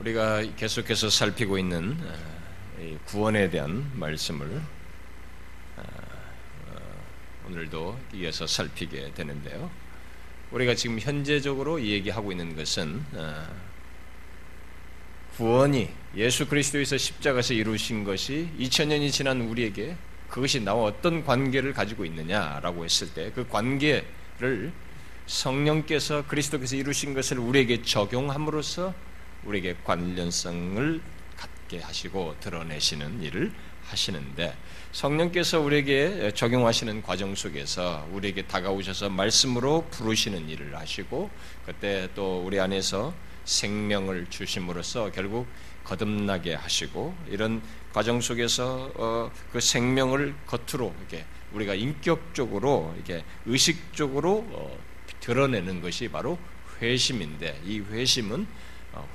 우리가 계속해서 살피고 있는 구원에 대한 말씀을 오늘도 이어서 살피게 되는데요. 우리가 지금 현재적으로 얘기하고 있는 것은 구원이 예수 그리스도에서 십자가에서 이루신 것이 2000년이 지난 우리에게 그것이 나와 어떤 관계를 가지고 있느냐라고 했을 때 그 관계를 성령께서 그리스도께서 이루신 것을 우리에게 적용함으로써 우리에게 관련성을 갖게 하시고 드러내시는 일을 하시는데, 성령께서 우리에게 적용하시는 과정 속에서 우리에게 다가오셔서 말씀으로 부르시는 일을 하시고 그때 또 우리 안에서 생명을 주심으로써 결국 거듭나게 하시고, 이런 과정 속에서 그 생명을 겉으로 이렇게 우리가 인격적으로 이렇게 의식적으로 드러내는 것이 바로 회심인데, 이 회심은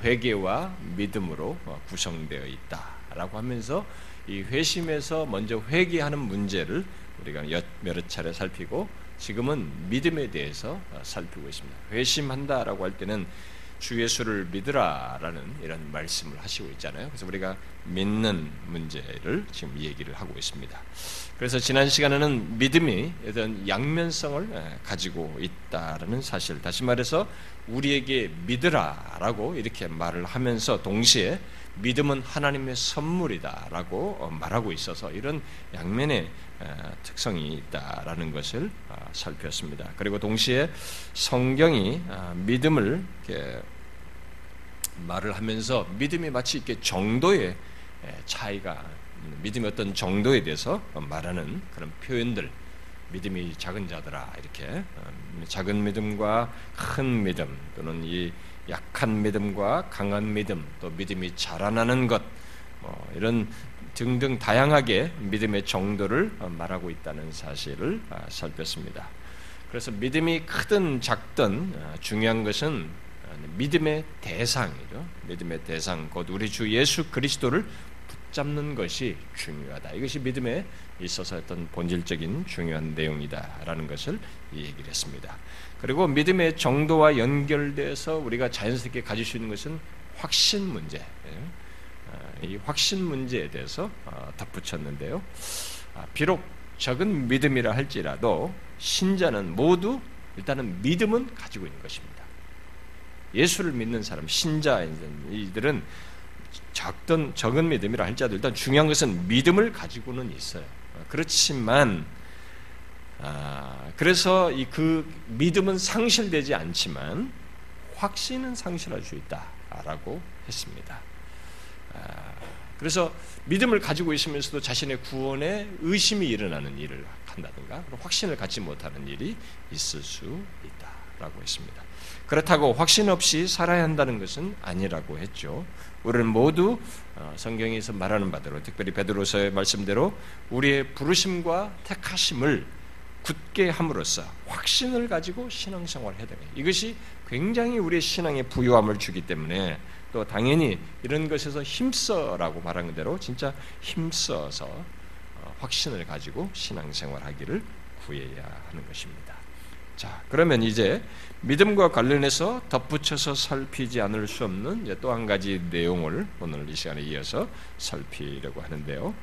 회개와 믿음으로 구성되어 있다라고 하면서 이 회심에서 먼저 회개하는 문제를 우리가 여러 차례 살피고 지금은 믿음에 대해서 살피고 있습니다. 회심한다라고 할 때는 주 예수를 믿으라라는 이런 말씀을 하시고 있잖아요. 그래서 우리가 믿는 문제를 지금 얘기를 하고 있습니다. 그래서 지난 시간에는 믿음이 어떤 양면성을 가지고 있다라는 사실, 다시 말해서 우리에게 믿으라라고 이렇게 말을 하면서 동시에 믿음은 하나님의 선물이다라고 말하고 있어서 이런 양면의 특성이 있다라는 것을 살폈습니다. 그리고 동시에 성경이 믿음을 이렇게 말을 하면서 믿음이 마치 이렇게 정도의 차이가, 믿음의 어떤 정도에 대해서 말하는 그런 표현들, 믿음이 작은 자들아, 이렇게 작은 믿음과 큰 믿음, 또는 이 약한 믿음과 강한 믿음, 또 믿음이 자라나는 것, 이런 등등 다양하게 믿음의 정도를 말하고 있다는 사실을 살폈습니다. 그래서 믿음이 크든 작든 중요한 것은 믿음의 대상이죠. 믿음의 대상, 곧 우리 주 예수 그리스도를 붙잡는 것이 중요하다. 이것이 믿음에 있어서 어떤 본질적인 중요한 내용이다라는 것을 얘기를 했습니다. 그리고 믿음의 정도와 연결돼서 우리가 자연스럽게 가질 수 있는 것은 확신 문제, 이 확신 문제에 대해서 덧붙였는데요. 비록 적은 믿음이라 할지라도 신자는 모두 일단은 믿음은 가지고 있는 것입니다. 예수를 믿는 사람, 신자인 이들은 적은 믿음이라 할지라도 일단 중요한 것은 믿음을 가지고는 있어요. 그렇지만 그래서 그 믿음은 상실되지 않지만 확신은 상실할 수 있다라고 했습니다. 그래서 믿음을 가지고 있으면서도 자신의 구원에 의심이 일어나는 일을 한다든가 확신을 갖지 못하는 일이 있을 수 있다라고 했습니다. 그렇다고 확신 없이 살아야 한다는 것은 아니라고 했죠. 우리는 모두 성경에서 말하는 바대로, 특별히 베드로서의 말씀대로 우리의 부르심과 택하심을 굳게 함으로써 확신을 가지고 신앙생활을 해야 됩니다. 이것이 굉장히 우리의 신앙에 부유함을 주기 때문에, 또 당연히 이런 것에서 힘써라고 말한 대로 진짜 힘써서 확신을 가지고 신앙생활하기를 구해야 하는 것입니다. 자, 그러면 이제 믿음과 관련해서 덧붙여서 살피지 않을 수 없는 이제 또 한 가지 내용을 오늘 이 시간에 이어서 살피려고 하는데요.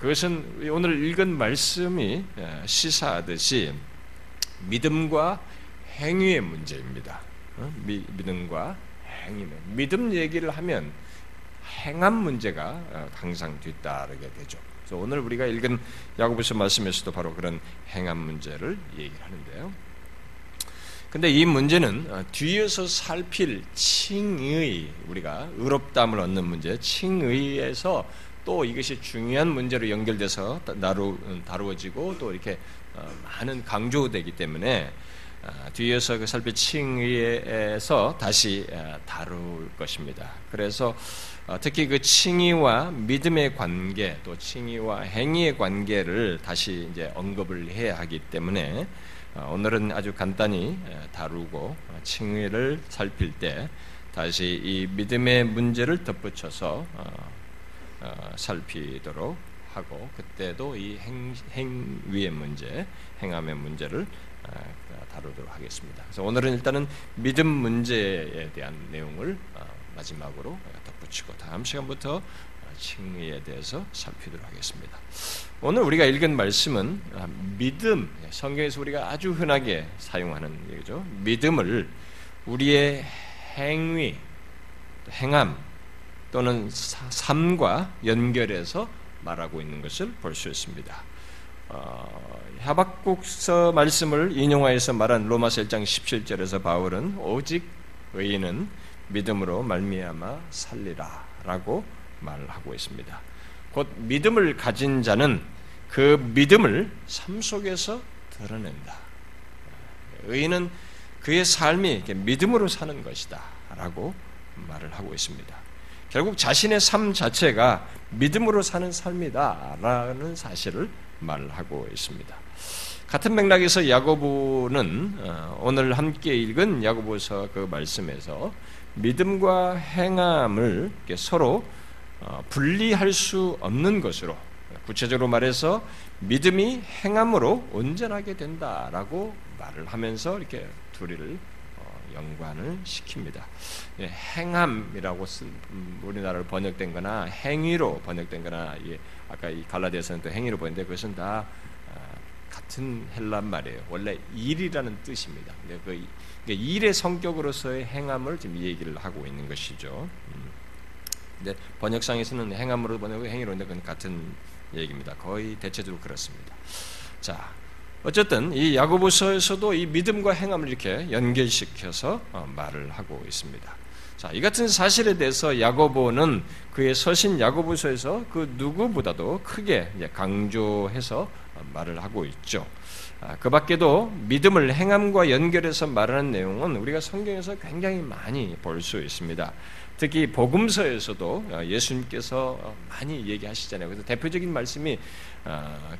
그것은 오늘 읽은 말씀이 시사하듯이 믿음과 행위의 문제입니다. 믿음과 행위. 믿음 얘기를 하면 행한 문제가 항상 뒤따르게 되죠. 그래서 오늘 우리가 읽은 야고보서 말씀에서도 바로 그런 행한 문제를 얘기를 하는데요. 근데 이 문제는 뒤에서 살필 칭의, 우리가 의롭다함을 얻는 문제, 칭의에서 또 이것이 중요한 문제로 연결돼서 다루어지고 또 이렇게 많은 강조되기 때문에 뒤에서 그 살필 칭의에서 다시 다룰 것입니다. 그래서 특히 그 칭의와 믿음의 관계, 또 칭의와 행위의 관계를 다시 이제 언급을 해야 하기 때문에 오늘은 아주 간단히 다루고 칭의를 살필 때 다시 이 믿음의 문제를 덧붙여서 살피도록 하고, 그때도 이 행위의 문제, 행함의 문제를 다루도록 하겠습니다. 그래서 오늘은 일단은 믿음 문제에 대한 내용을 마지막으로 덧붙이고 다음 시간부터 칭의에 대해서 살피도록 하겠습니다. 오늘 우리가 읽은 말씀은 믿음, 성경에서 우리가 아주 흔하게 사용하는 얘기죠. 믿음을 우리의 행위, 행함 또는 삶과 연결해서 말하고 있는 것을 볼 수 있습니다. 하박국서 말씀을 인용하여서 말한 로마서 1장 17절에서 바울은 오직 의인은 믿음으로 말미암아 살리라 라고 말하고 있습니다. 곧 믿음을 가진 자는 그 믿음을 삶 속에서 드러낸다. 의인은 그의 삶이 믿음으로 사는 것이다 라고 말을 하고 있습니다. 결국 자신의 삶 자체가 믿음으로 사는 삶이다 라는 사실을 말하고 있습니다. 같은 맥락에서 야고보는 오늘 함께 읽은 야고보서 그 말씀에서 믿음과 행함을 서로 분리할 수 없는 것으로, 구체적으로 말해서 믿음이 행함으로 온전하게 된다라고 말을 하면서 이렇게 둘이를 연관을 시킵니다. 행함이라고 우리나라로 번역된 거나 행위로 번역된 거나, 아까 이 갈라디아서는 또 행위로 번역된, 그것은 다 같은 헬란 말이에요. 원래 일이라는 뜻입니다. 근데 그 일의 성격으로서의 행함을 지금 얘기를 하고 있는 것이죠. 근데 번역상에서는 행함으로 번역하고 행위로 번역은 같은 얘기입니다. 거의 대체적으로 그렇습니다. 자, 어쨌든 이 야고보서에서도 이 믿음과 행함을 이렇게 연결시켜서 말을 하고 있습니다. 자, 이 같은 사실에 대해서 야고보는 그의 서신 야고보서에서 그 누구보다도 크게 강조해서 말을 하고 있죠. 그 밖에도 믿음을 행함과 연결해서 말하는 내용은 우리가 성경에서 굉장히 많이 볼 수 있습니다. 특히 복음서에서도 예수님께서 많이 얘기하시잖아요. 그래서 대표적인 말씀이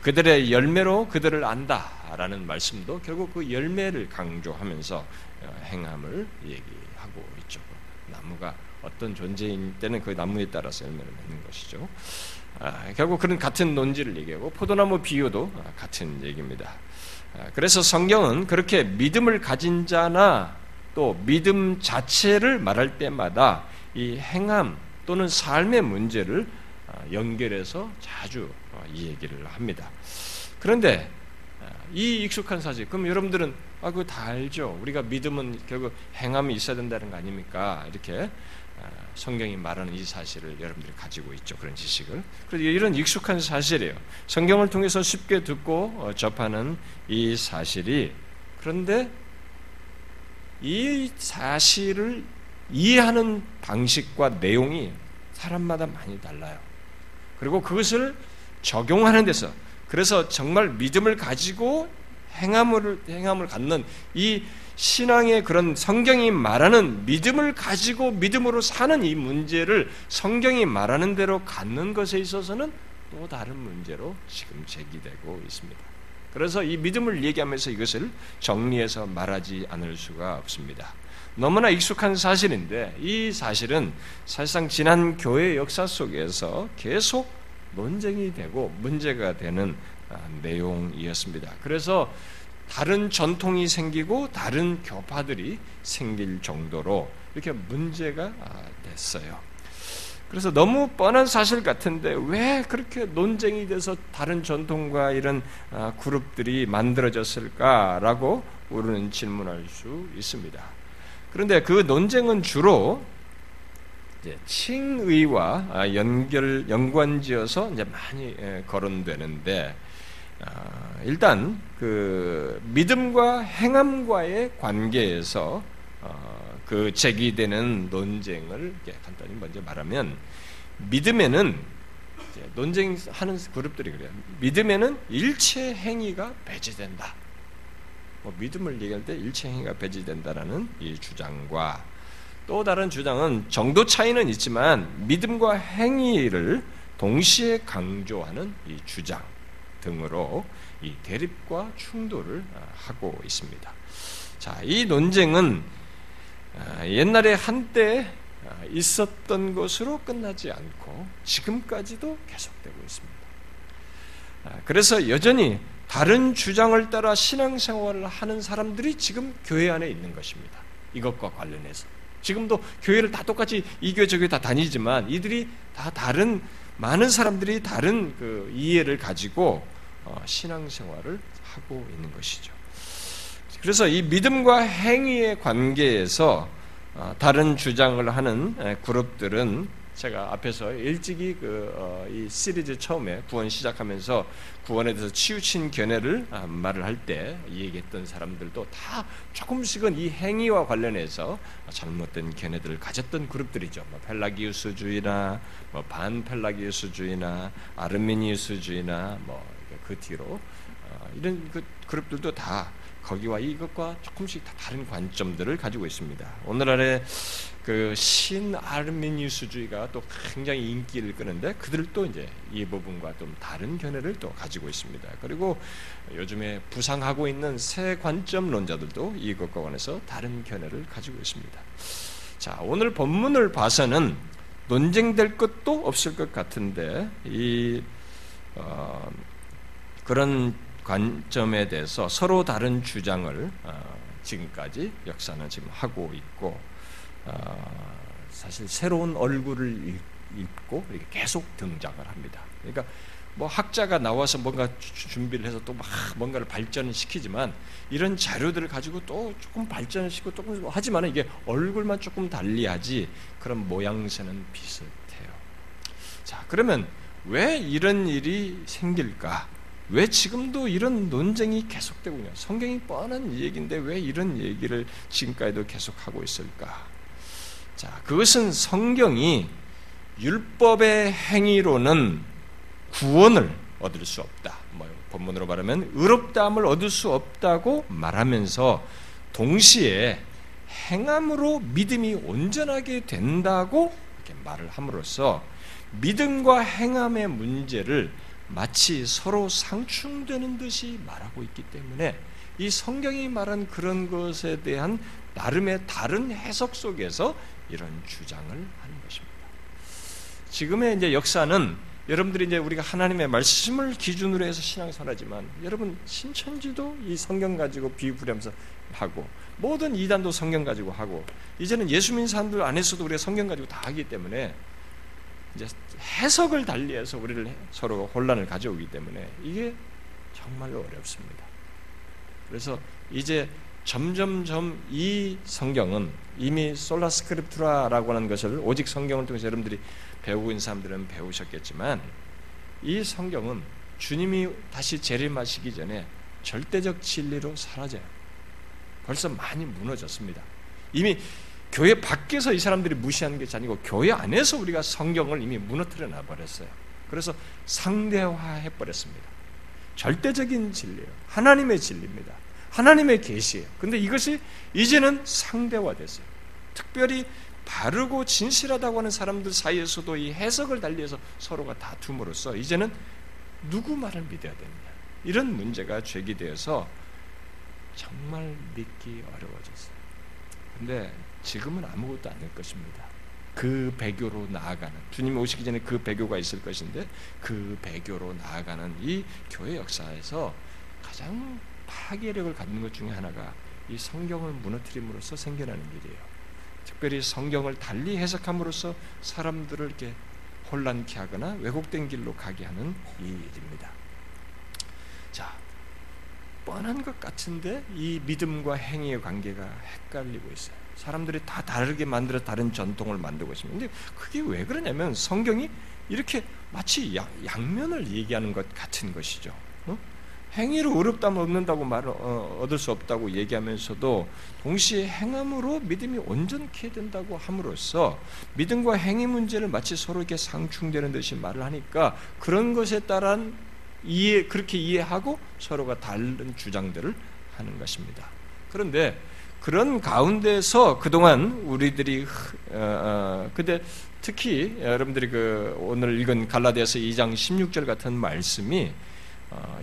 그들의 열매로 그들을 안다라는 말씀도 결국 그 열매를 강조하면서 행함을 얘기하고 있죠. 나무가 어떤 존재일 때는 그 나무에 따라서 열매를 맺는 것이죠. 결국 그런 같은 논지를 얘기하고 포도나무 비유도 같은 얘기입니다. 그래서 성경은 그렇게 믿음을 가진 자나 또 믿음 자체를 말할 때마다 이 행함 또는 삶의 문제를 연결해서 자주 이 얘기를 합니다. 그런데 이 익숙한 사실, 그럼 여러분들은 그거 다 알죠. 우리가 믿음은 결국 행함이 있어야 된다는 거 아닙니까? 이렇게 성경이 말하는 이 사실을 여러분들이 가지고 있죠. 그런 지식을. 그래서 이런 익숙한 사실이에요. 성경을 통해서 쉽게 듣고 접하는 이 사실이, 그런데 이 사실을 이해하는 방식과 내용이 사람마다 많이 달라요. 그리고 그것을 적용하는 데서, 그래서 정말 믿음을 가지고 행함을 갖는 이 신앙의 그런 성경이 말하는 믿음을 가지고 믿음으로 사는 이 문제를 성경이 말하는 대로 갖는 것에 있어서는 또 다른 문제로 지금 제기되고 있습니다. 그래서 이 믿음을 얘기하면서 이것을 정리해서 말하지 않을 수가 없습니다. 너무나 익숙한 사실인데 이 사실은 사실상 지난 교회 역사 속에서 계속 논쟁이 되고 문제가 되는 내용이었습니다. 그래서 다른 전통이 생기고 다른 교파들이 생길 정도로 이렇게 문제가 됐어요. 그래서 너무 뻔한 사실 같은데 왜 그렇게 논쟁이 돼서 다른 전통과 이런 그룹들이 만들어졌을까라고 우리는 질문할 수 있습니다. 그런데 그 논쟁은 주로 칭의와 연관지어서 이제 많이 거론되는데, 일단 그 믿음과 행함과의 관계에서 그 제기되는 논쟁을 간단히 먼저 말하면, 믿음에는 논쟁하는 그룹들이 그래요. 믿음에는 일체 행위가 배제된다. 믿음을 얘기할 때 일체 행위가 배제된다라는 이 주장과, 또 다른 주장은 정도 차이는 있지만 믿음과 행위를 동시에 강조하는 이 주장 등으로 이 대립과 충돌을 하고 있습니다. 자, 이 논쟁은 옛날에 한때 있었던 것으로 끝나지 않고 지금까지도 계속되고 있습니다. 그래서 여전히 다른 주장을 따라 신앙생활을 하는 사람들이 지금 교회 안에 있는 것입니다. 이것과 관련해서 지금도 교회를 다 똑같이 이 교회 저 교회 다 다니지만 이들이 다 다른, 많은 사람들이 다른 그 이해를 가지고 신앙생활을 하고 있는 것이죠. 그래서 이 믿음과 행위의 관계에서 다른 주장을 하는 그룹들은 제가 앞에서 일찍이 이 시리즈 처음에 구원 시작하면서 구원에 대해서 치우친 견해를 말을 할 때 얘기했던 사람들도 다 조금씩은 이 행위와 관련해서 잘못된 견해들을 가졌던 그룹들이죠. 뭐 펠라기우스주의나 뭐 반펠라기우스주의나 아르미니우스주의나 뭐 그 뒤로 이런 그 그룹들도 다 거기와 이것과 조금씩 다 다른 관점들을 가지고 있습니다. 오늘날의 그 신아르미니우스주의가 또 굉장히 인기를 끄는데 그들도 이제 이 부분과 좀 다른 견해를 또 가지고 있습니다. 그리고 요즘에 부상하고 있는 새 관점론자들도 이것과 관해서 다른 견해를 가지고 있습니다. 자, 오늘 본문을 봐서는 논쟁될 것도 없을 것 같은데 이 그런 관점에 대해서 서로 다른 주장을 지금까지 역사는 지금 하고 있고 사실 새로운 얼굴을 입고 이렇게 계속 등장을 합니다. 그러니까 뭐 학자가 나와서 뭔가 준비를 해서 또 막 뭔가를 발전시키지만 이런 자료들을 가지고 또 조금 발전시키고 조금 하지만 이게 얼굴만 조금 달리하지 그런 모양새는 비슷해요. 자, 그러면 왜 이런 일이 생길까? 왜 지금도 이런 논쟁이 계속되고 있냐? 성경이 뻔한 얘기인데 왜 이런 얘기를 지금까지도 계속하고 있을까? 자, 그것은 성경이 율법의 행위로는 구원을 얻을 수 없다. 뭐 본문으로 말하면 의롭다함을 얻을 수 없다고 말하면서 동시에 행함으로 믿음이 온전하게 된다고 이렇게 말을 함으로써 믿음과 행함의 문제를 마치 서로 상충되는 듯이 말하고 있기 때문에 이 성경이 말한 그런 것에 대한 나름의 다른 해석 속에서 이런 주장을 하는 것입니다. 지금의 이제 역사는 여러분들이 이제 우리가 하나님의 말씀을 기준으로 해서 신앙생활하지만 여러분 신천지도 이 성경 가지고 비유부리면서 하고 모든 이단도 성경 가지고 하고 이제는 예수 믿는 사람들 안에서도 우리가 성경 가지고 다 하기 때문에 이제 해석을 달리해서 우리를 서로 혼란을 가져오기 때문에 이게 정말로 어렵습니다. 그래서 이제 점점점 이 성경은 이미 솔라 스크립투라라고 하는 것을 오직 성경을 통해서 여러분들이 배우고 있는 사람들은 배우셨겠지만 이 성경은 주님이 다시 재림하시기 전에 절대적 진리로 사라져요. 벌써 많이 무너졌습니다. 이미 교회 밖에서 이 사람들이 무시하는 것이 아니고 교회 안에서 우리가 성경을 이미 무너뜨려 놔버렸어요. 그래서 상대화해버렸습니다. 절대적인 진리예요. 하나님의 진리입니다. 하나님의 계시예요. 근데 이것이 이제는 상대화됐어요. 특별히 바르고 진실하다고 하는 사람들 사이에서도 이 해석을 달리해서 서로가 다툼으로써 이제는 누구 말을 믿어야 되느냐 이런 문제가 제기되어서 정말 믿기 어려워졌어요. 근데 지금은 아무것도 안 될 것입니다. 그 배교로 나아가는 주님이 오시기 전에 그 배교가 있을 것인데 그 배교로 나아가는 이 교회 역사에서 가장 파괴력을 갖는 것 중에 하나가 이 성경을 무너뜨림으로써 생겨나는 일이에요. 특별히 성경을 달리 해석함으로써 사람들을 이렇게 혼란케 하거나 왜곡된 길로 가게 하는 이 일입니다. 자, 뻔한 것 같은데 이 믿음과 행위의 관계가 헷갈리고 있어요. 사람들이 다 다르게 만들어 다른 전통을 만들고 있습니다. 근데 그게 왜 그러냐면 성경이 이렇게 마치 양면을 얘기하는 것 같은 것이죠. 어? 행위로 의롭다함을 얻는다고 얻을 수 없다고 얘기하면서도 동시에 행함으로 믿음이 온전케 된다고 함으로써 믿음과 행위 문제를 마치 서로 이렇게 상충되는 듯이 말을 하니까 그런 것에 따른 그렇게 이해하고 서로가 다른 주장들을 하는 것입니다. 그런데 그런 가운데서 그동안 우리들이 근데 특히 여러분들이 오늘 읽은 갈라디아서 2장 16절 같은 말씀이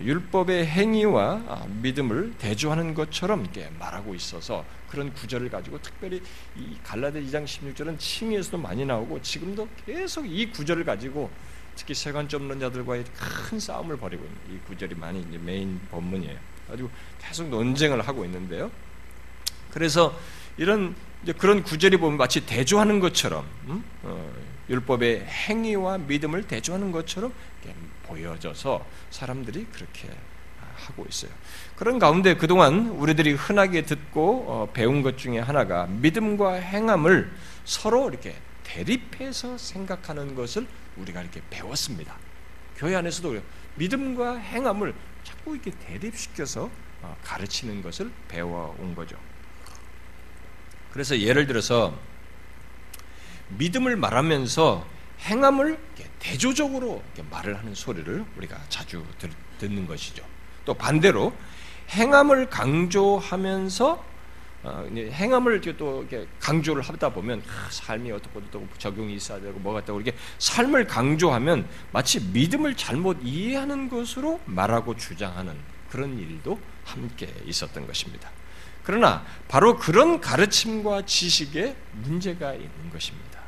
율법의 행위와 믿음을 대조하는 것처럼 이렇게 말하고 있어서 그런 구절을 가지고 특별히 이 갈라디아 2장 16절은 칭의에서도 많이 나오고 지금도 계속 이 구절을 가지고 특히 세관점론자들과의 큰 싸움을 벌이고 있는 이 구절이 많이 이제 메인 본문이에요. 가지고 계속 논쟁을 하고 있는데요. 그래서 이런 이제 그런 구절이 보면 마치 대조하는 것처럼 율법의 행위와 믿음을 대조하는 것처럼 보여져서 사람들이 그렇게 하고 있어요. 그런 가운데 그동안 우리들이 흔하게 듣고 배운 것 중에 하나가 믿음과 행함을 서로 이렇게 대립해서 생각하는 것을 우리가 이렇게 배웠습니다. 교회 안에서도 그래요. 믿음과 행함을 자꾸 이렇게 대립시켜서 가르치는 것을 배워온 거죠. 그래서 예를 들어서 믿음을 말하면서 행함을 이렇게 대조적으로 이렇게 말을 하는 소리를 우리가 자주 듣는 것이죠. 또 반대로 행함을 강조하면서 행함을 또 이렇게 강조를 하다 보면 삶이 어떻고 어떻고 적용이 있어야 되고 뭐가 있다고 이렇게 삶을 강조하면 마치 믿음을 잘못 이해하는 것으로 말하고 주장하는 그런 일도 함께 있었던 것입니다. 그러나 바로 그런 가르침과 지식에 문제가 있는 것입니다.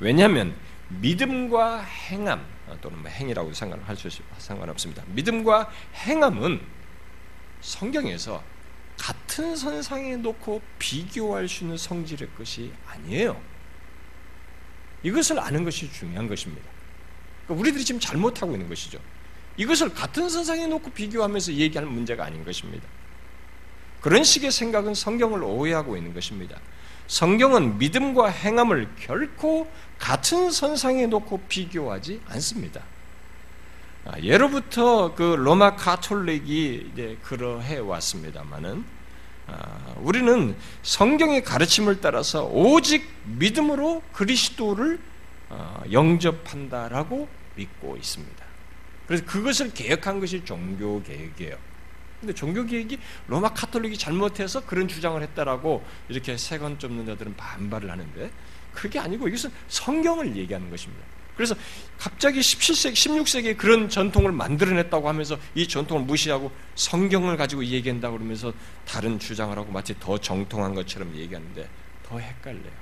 왜냐하면 믿음과 행함 또는 뭐 행위라고도 상관없습니다. 믿음과 행함은 성경에서 같은 선상에 놓고 비교할 수 있는 성질의 것이 아니에요. 이것을 아는 것이 중요한 것입니다. 그러니까 우리들이 지금 잘못하고 있는 것이죠. 이것을 같은 선상에 놓고 비교하면서 얘기하는 문제가 아닌 것입니다. 그런 식의 생각은 성경을 오해하고 있는 것입니다. 성경은 믿음과 행함을 결코 같은 선상에 놓고 비교하지 않습니다. 예로부터 그 로마 가톨릭이 이제 그러해 왔습니다만은 우리는 성경의 가르침을 따라서 오직 믿음으로 그리스도를 영접한다라고 믿고 있습니다. 그래서 그것을 개혁한 것이 종교개혁이에요. 근데 종교개혁이 로마 가톨릭이 잘못해서 그런 주장을 했다라고 이렇게 세건 쫓는 자들은 반발을 하는데 그게 아니고 이것은 성경을 얘기하는 것입니다. 그래서 갑자기 17세기, 16세기에 그런 전통을 만들어냈다고 하면서 이 전통을 무시하고 성경을 가지고 얘기한다고 그러면서 다른 주장을 하고 마치 더 정통한 것처럼 얘기하는데 더 헷갈려요.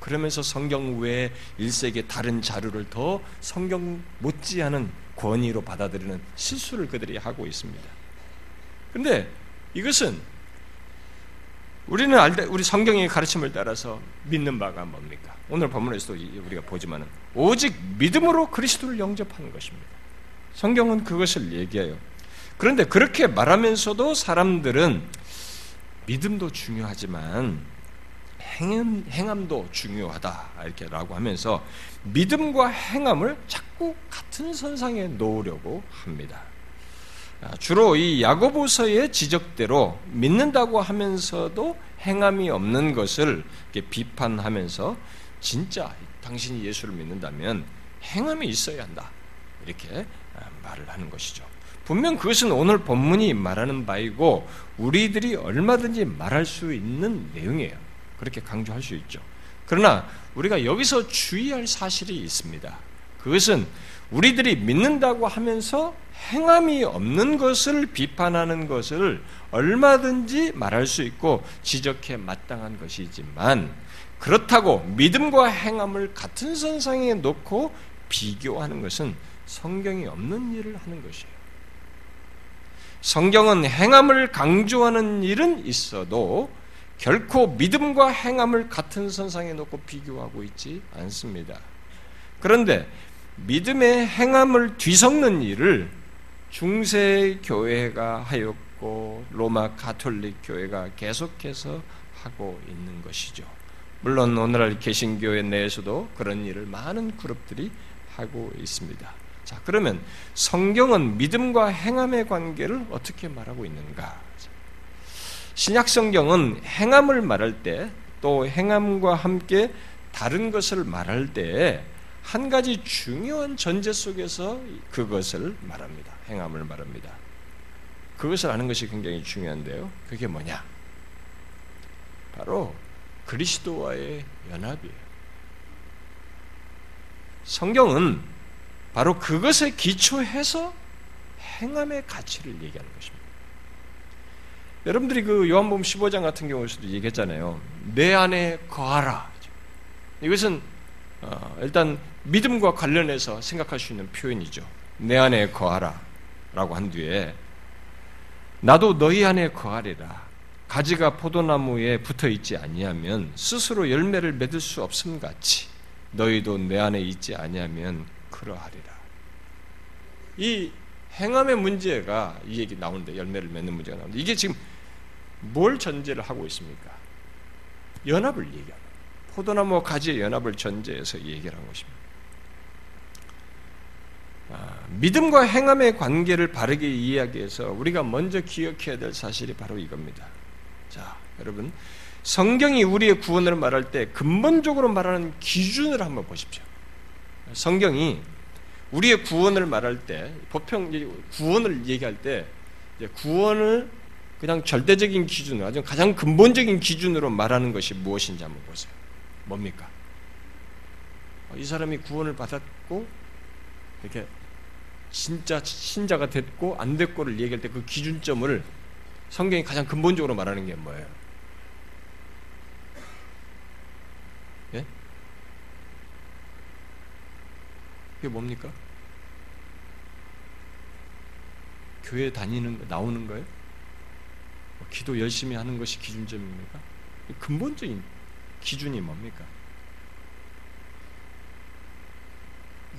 그러면서 성경 외에 1세기의 다른 자료를 더 성경 못지않은 권위로 받아들이는 실수를 그들이 하고 있습니다. 근데 이것은 우리는 우리 성경의 가르침을 따라서 믿는 바가 뭡니까? 오늘 본문에서도 우리가 보지만은 오직 믿음으로 그리스도를 영접하는 것입니다. 성경은 그것을 얘기해요. 그런데 그렇게 말하면서도 사람들은 믿음도 중요하지만 행함도 중요하다 이렇게 라고 하면서 믿음과 행함을 자꾸 같은 선상에 놓으려고 합니다. 주로 이 야고보서의 지적대로 믿는다고 하면서도 행함이 없는 것을 이렇게 비판하면서 진짜 당신이 예수를 믿는다면 행함이 있어야 한다 이렇게 말을 하는 것이죠. 분명 그것은 오늘 본문이 말하는 바이고 우리들이 얼마든지 말할 수 있는 내용이에요. 그렇게 강조할 수 있죠. 그러나 우리가 여기서 주의할 사실이 있습니다. 그것은 우리들이 믿는다고 하면서 행함이 없는 것을 비판하는 것을 얼마든지 말할 수 있고 지적해 마땅한 것이지만 그렇다고 믿음과 행함을 같은 선상에 놓고 비교하는 것은 성경이 없는 일을 하는 것이에요. 성경은 행함을 강조하는 일은 있어도 결코 믿음과 행함을 같은 선상에 놓고 비교하고 있지 않습니다. 그런데 믿음의 행함을 뒤섞는 일을 중세 교회가 하였고 로마 가톨릭 교회가 계속해서 하고 있는 것이죠. 물론 오늘날 개신교회 내에서도 그런 일을 많은 그룹들이 하고 있습니다. 자, 그러면 성경은 믿음과 행함의 관계를 어떻게 말하고 있는가? 신약 성경은 행함을 말할 때 또 행함과 함께 다른 것을 말할 때에 한 가지 중요한 전제 속에서 그것을 말합니다. 행함을 말합니다. 그것을 아는 것이 굉장히 중요한데요. 그게 뭐냐? 바로 그리스도와의 연합이에요. 성경은 바로 그것에 기초해서 행함의 가치를 얘기하는 것입니다. 여러분들이 그 요한복음 15장 같은 경우에서도 얘기했잖아요. 내 안에 거하라. 이것은 일단 믿음과 관련해서 생각할 수 있는 표현이죠. 내 안에 거하라 라고 한 뒤에 나도 너희 안에 거하리라 가지가 포도나무에 붙어 있지 아니하면 스스로 열매를 맺을 수 없음같이 너희도 내 안에 있지 아니하면 그러하리라. 이 행함의 문제가 이 얘기 나오는데, 열매를 맺는 문제가 나오는데, 이게 지금 뭘 전제를 하고 있습니까? 연합을 얘기하는, 포도나무 가지의 연합을 전제해서 얘기를 한 것입니다. 믿음과 행함의 관계를 바르게 이해하기위해서 우리가 먼저 기억해야 될 사실이 바로 이겁니다. 자, 여러분, 성경이 우리의 구원을 말할 때 근본적으로 말하는 기준을 한번 보십시오. 성경이 우리의 구원을 말할 때, 보편 구원을 얘기할 때 구원을 그냥 절대적인 기준으로, 아주 가장 근본적인 기준으로 말하는 것이 무엇인지 한번 보세요. 뭡니까? 이 사람이 구원을 받았고 이렇게 진짜 신자가 됐고 안 됐고를 얘기할 때 그 기준점을 성경이 가장 근본적으로 말하는 게 뭐예요? 예? 그게 뭡니까? 교회 다니는, 나오는 거예요? 기도 열심히 하는 것이 기준점입니까? 근본적인 기준이 뭡니까?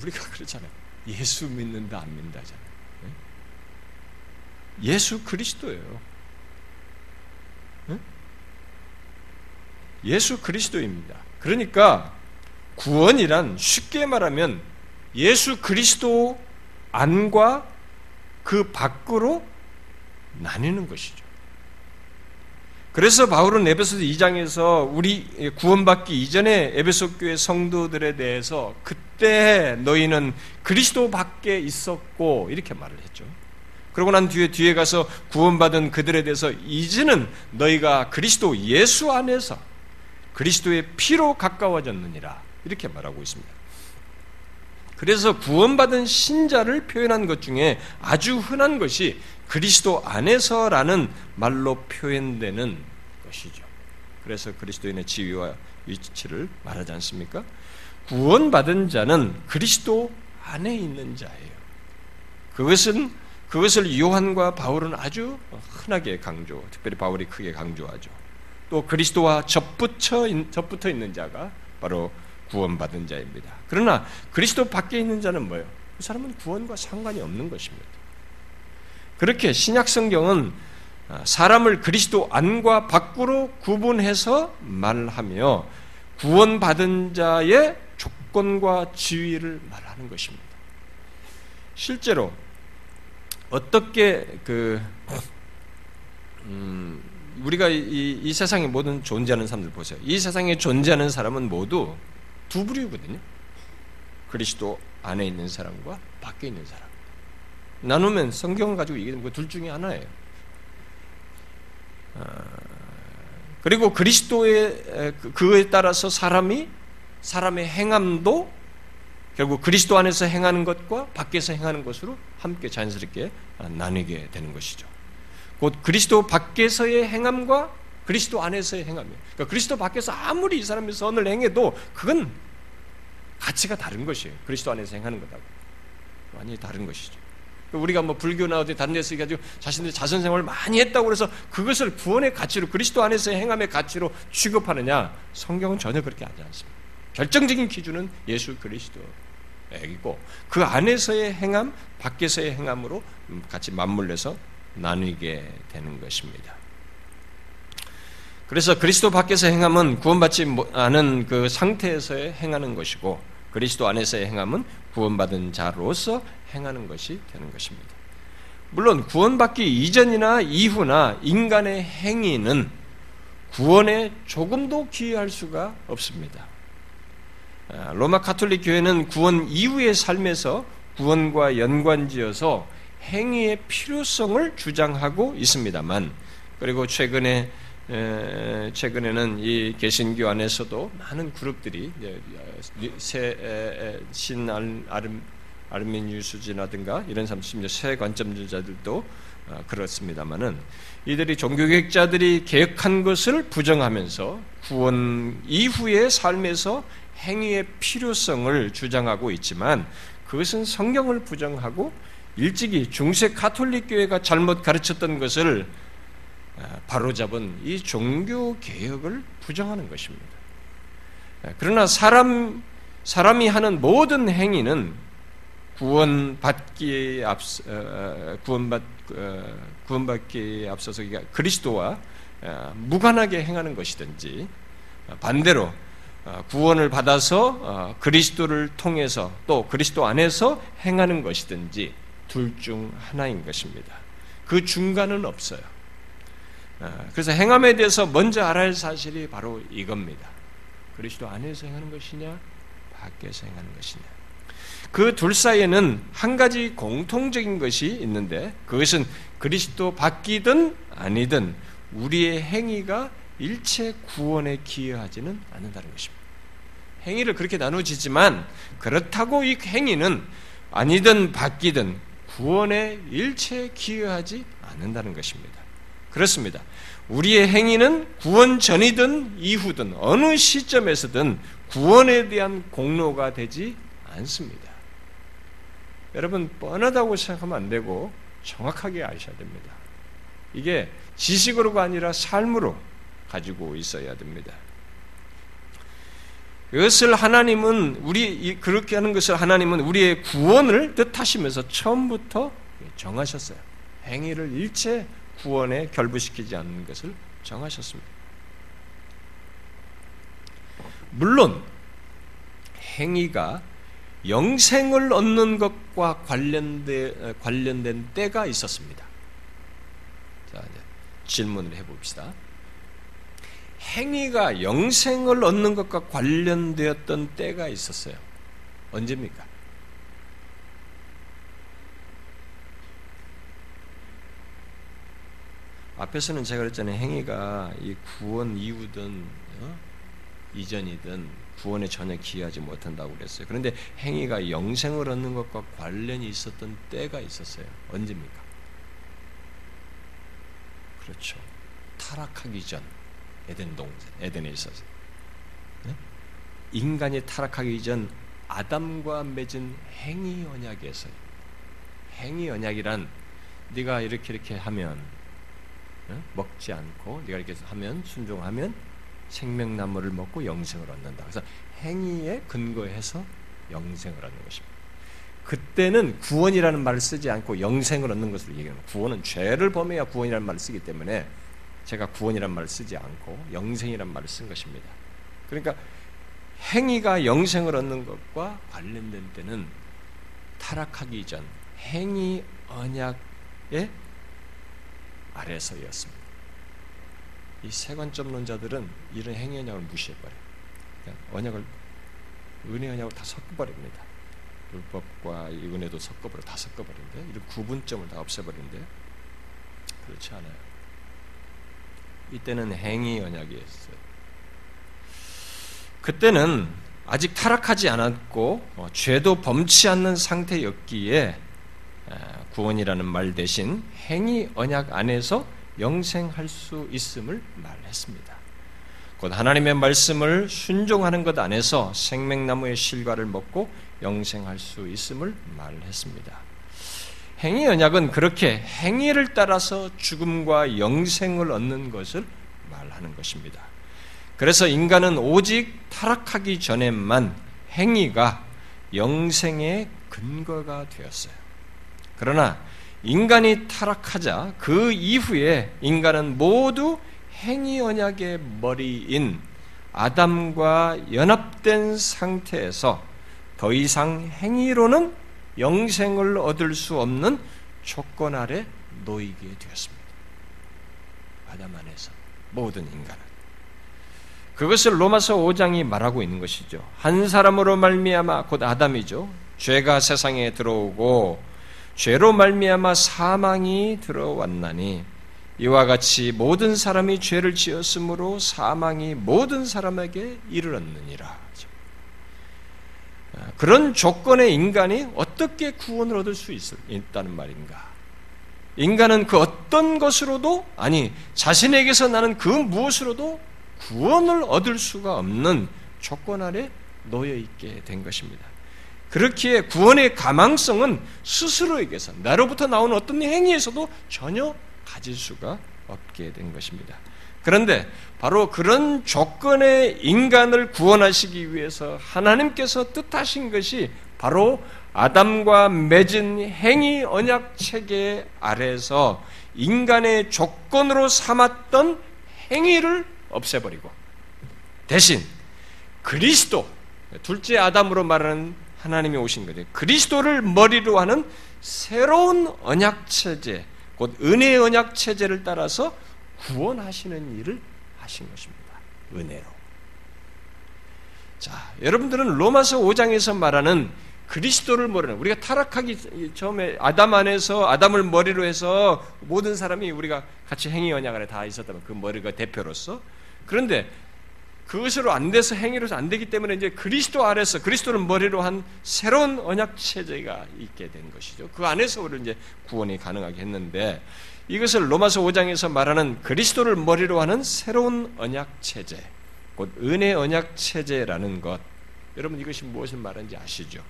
우리가 그렇잖아요. 예수 믿는다 안 믿는다잖아요. 예수 그리스도예요. 예수 그리스도입니다. 그러니까 구원이란 쉽게 말하면 예수 그리스도 안과 그 밖으로 나뉘는 것이죠. 그래서 바울은 에베소서 2장에서 우리 구원받기 이전에 에베소 교회 성도들에 대해서 그때 너희는 그리스도 밖에 있었고 이렇게 말을 했죠. 그러고 난 뒤에 가서 구원받은 그들에 대해서 이제는 너희가 그리스도 예수 안에서 그리스도의 피로 가까워졌느니라 이렇게 말하고 있습니다. 그래서 구원받은 신자를 표현한 것 중에 아주 흔한 것이 그리스도 안에서라는 말로 표현되는 것이죠. 그래서 그리스도인의 지위와 위치를 말하지 않습니까? 구원받은 자는 그리스도 안에 있는 자예요. 그것을 요한과 바울은 아주 흔하게 강조, 특별히 바울이 크게 강조하죠. 또 그리스도와 접붙어 있는 자가 바로 구원받은 자입니다. 그러나 그리스도 밖에 있는 자는 뭐예요? 그 사람은 구원과 상관이 없는 것입니다. 그렇게 신약 성경은 사람을 그리스도 안과 밖으로 구분해서 말하며 구원받은 자의 조건과 지위를 말하는 것입니다. 실제로 어떻게 우리가 이 세상에 모든 존재하는 사람들 보세요. 이 세상에 존재하는 사람은 모두 두 부류거든요. 그리스도 안에 있는 사람과 밖에 있는 사람. 나누면 성경을 가지고 얘기하는 거 둘 중에 하나예요. 그리고 그리스도의 그에 따라서 사람의 행함도 결국 그리스도 안에서 행하는 것과 밖에서 행하는 것으로 함께 자연스럽게 나뉘게 되는 것이죠. 곧 그리스도 밖에서의 행함과 그리스도 안에서의 행함이에요. 그러니까 그리스도 밖에서 아무리 이 사람이 선을 행해도 그건 가치가 다른 것이에요. 그리스도 안에서 행하는 것하고 많이 다른 것이죠. 우리가 뭐 불교나 어디 다른 데서 가지고 자신들의 자선생활을 많이 했다고 그래서 그것을 구원의 가치로, 그리스도 안에서의 행함의 가치로 취급하느냐? 성경은 전혀 그렇게 하지 않습니다. 결정적인 기준은 예수 그리스도이고 그 안에서의 행함, 밖에서의 행함으로 같이 맞물려서 나누게 되는 것입니다. 그래서 그리스도 밖에서 행함은 구원받지 않은 그 상태에서의 행하는 것이고 그리스도 안에서의 행함은 구원받은 자로서 행하는 것이 되는 것입니다. 물론 구원받기 이전이나 이후나 인간의 행위는 구원에 조금도 기여할 수가 없습니다. 로마 가톨릭 교회는 구원 이후의 삶에서 구원과 연관지어서 행위의 필요성을 주장하고 있습니다만, 그리고 최근에는 이 개신교 안에서도 많은 그룹들이 신 아르미니우스라든가 이런 사람, 심지어 새 관점주의자들도 그렇습니다만은 이들이 종교개혁자들이 개혁한 것을 부정하면서 구원 이후의 삶에서 행위의 필요성을 주장하고 있지만 그것은 성경을 부정하고 일찍이 중세 가톨릭 교회가 잘못 가르쳤던 것을 바로잡은 이 종교개혁을 부정하는 것입니다. 그러나 사람이 하는 모든 행위는 구원받기에 앞서서 그리스도와 무관하게 행하는 것이든지, 반대로 구원을 받아서 그리스도를 통해서 또 그리스도 안에서 행하는 것이든지 둘 중 하나인 것입니다. 그 중간은 없어요. 그래서 행함에 대해서 먼저 알아야 할 사실이 바로 이겁니다. 그리스도 안에서 행하는 것이냐, 밖에서 행하는 것이냐. 그 둘 사이에는 한 가지 공통적인 것이 있는데, 그것은 그리스도 밖이든 아니든 우리의 행위가 일체 구원에 기여하지는 않는다는 것입니다. 행위를 그렇게 나누지만, 그렇다고 이 행위는 아니든 밖이든 구원에 일체 기여하지 않는다는 것입니다. 그렇습니다. 우리의 행위는 구원 전이든 이후든 어느 시점에서든 구원에 대한 공로가 되지 않습니다. 여러분, 뻔하다고 생각하면 안 되고 정확하게 아셔야 됩니다. 이게 지식으로가 아니라 삶으로 가지고 있어야 됩니다. 이것을 하나님은 그렇게 하는 것을 하나님은 우리의 구원을 뜻하시면서 처음부터 정하셨어요. 행위를 일체 구원에 결부시키지 않는 것을 정하셨습니다. 물론 행위가 영생을 얻는 것과 관련된 때가 있었습니다. 자, 이제 질문을 해봅시다. 행위가 영생을 얻는 것과 관련되었던 때가 있었어요. 언제입니까? 앞에서는 제가 그랬잖아요. 행위가 이 구원 이후든 이전이든 구원에 전혀 기여하지 못한다고 그랬어요. 그런데 행위가 영생을 얻는 것과 관련이 있었던 때가 있었어요. 언제입니까? 그렇죠. 타락하기 전 에덴에 있어서, 인간이 타락하기 전 아담과 맺은 행위 언약에서요. 행위 언약이란 네가 이렇게 하면, 먹지 않고 네가 이렇게 하면 순종하면 생명나무를 먹고 영생을 얻는다. 그래서 행위에 근거해서 영생을 얻는 것입니다. 그때는 구원이라는 말을 쓰지 않고 영생을 얻는 것으로 얘기합니다. 구원은 죄를 범해야 구원이라는 말을 쓰기 때문에 제가 구원이라는 말을 쓰지 않고 영생이라는 말을 쓴 것입니다. 그러니까 행위가 영생을 얻는 것과 관련된 때는 타락하기 전 행위 언약의 아래서였습니다. 이 세관점론자들은 이런 행위 언약을 무시해버려요. 언약을, 은혜 언약을 다 섞어버립니다. 율법과 이 은혜도 섞어버려, 다 섞어버리는데, 이런 구분점을 다 없애버리는데, 그렇지 않아요. 이때는 행위 언약이었어요. 그때는 아직 타락하지 않았고 죄도 범치 않는 상태였기에 구원이라는 말 대신 행위 언약 안에서 영생할 수 있음을 말했습니다. 곧 하나님의 말씀을 순종하는 것 안에서 생명나무의 실과를 먹고 영생할 수 있음을 말했습니다. 행위 언약은 그렇게 행위를 따라서 죽음과 영생을 얻는 것을 말하는 것입니다. 그래서 인간은 오직 타락하기 전에만 행위가 영생의 근거가 되었어요. 그러나 인간이 타락하자 그 이후에 인간은 모두 행위 언약의 머리인 아담과 연합된 상태에서 더 이상 행위로는 영생을 얻을 수 없는 조건 아래 놓이게 되었습니다. 아담 안에서 모든 인간은. 그것을 로마서 5장이 말하고 있는 것이죠. 한 사람으로 말미암아, 곧 아담이죠, 죄가 세상에 들어오고 죄로 말미암아 사망이 들어왔나니, 이와 같이 모든 사람이 죄를 지었으므로 사망이 모든 사람에게 이르렀느니라. 그런 조건의 인간이 어떻게 구원을 얻을 수 있다는 말인가? 인간은 그 어떤 것으로도, 아니 자신에게서 나는 그 무엇으로도 구원을 얻을 수가 없는 조건 아래 놓여있게 된 것입니다. 그렇기에 구원의 가망성은 스스로에게서, 나로부터 나온 어떤 행위에서도 전혀 가질 수가 없게 된 것입니다. 그런데 바로 그런 조건의 인간을 구원하시기 위해서 하나님께서 뜻하신 것이 바로 아담과 맺은 행위 언약 체계 아래에서 인간의 조건으로 삼았던 행위를 없애버리고 대신 그리스도, 둘째 아담으로 말하는 하나님이 오신 거죠. 그리스도를 머리로 하는 새로운 언약 체제, 곧 은혜의 언약 체제를 따라서 구원하시는 일을 하신 것입니다. 은혜로. 자, 여러분들은 로마서 5장에서 말하는 그리스도를 모르는, 우리가 타락하기 처음에 아담 안에서 아담을 머리로 해서 모든 사람이 우리가 같이 행위 언약 안에 다 있었다면 그 머리가 대표로서, 그런데 그것으로 안 돼서 행위로서 안 되기 때문에 이제 그리스도 아래서 그리스도를 머리로 한 새로운 언약 체제가 있게 된 것이죠. 그 안에서 우리는 이제 구원이 가능하게 했는데, 이것을 로마서 5장에서 말하는 그리스도를 머리로 하는 새로운 언약 체제, 곧 은혜 언약 체제라는 것, 여러분 이것이 무엇을 말하는지 아시죠?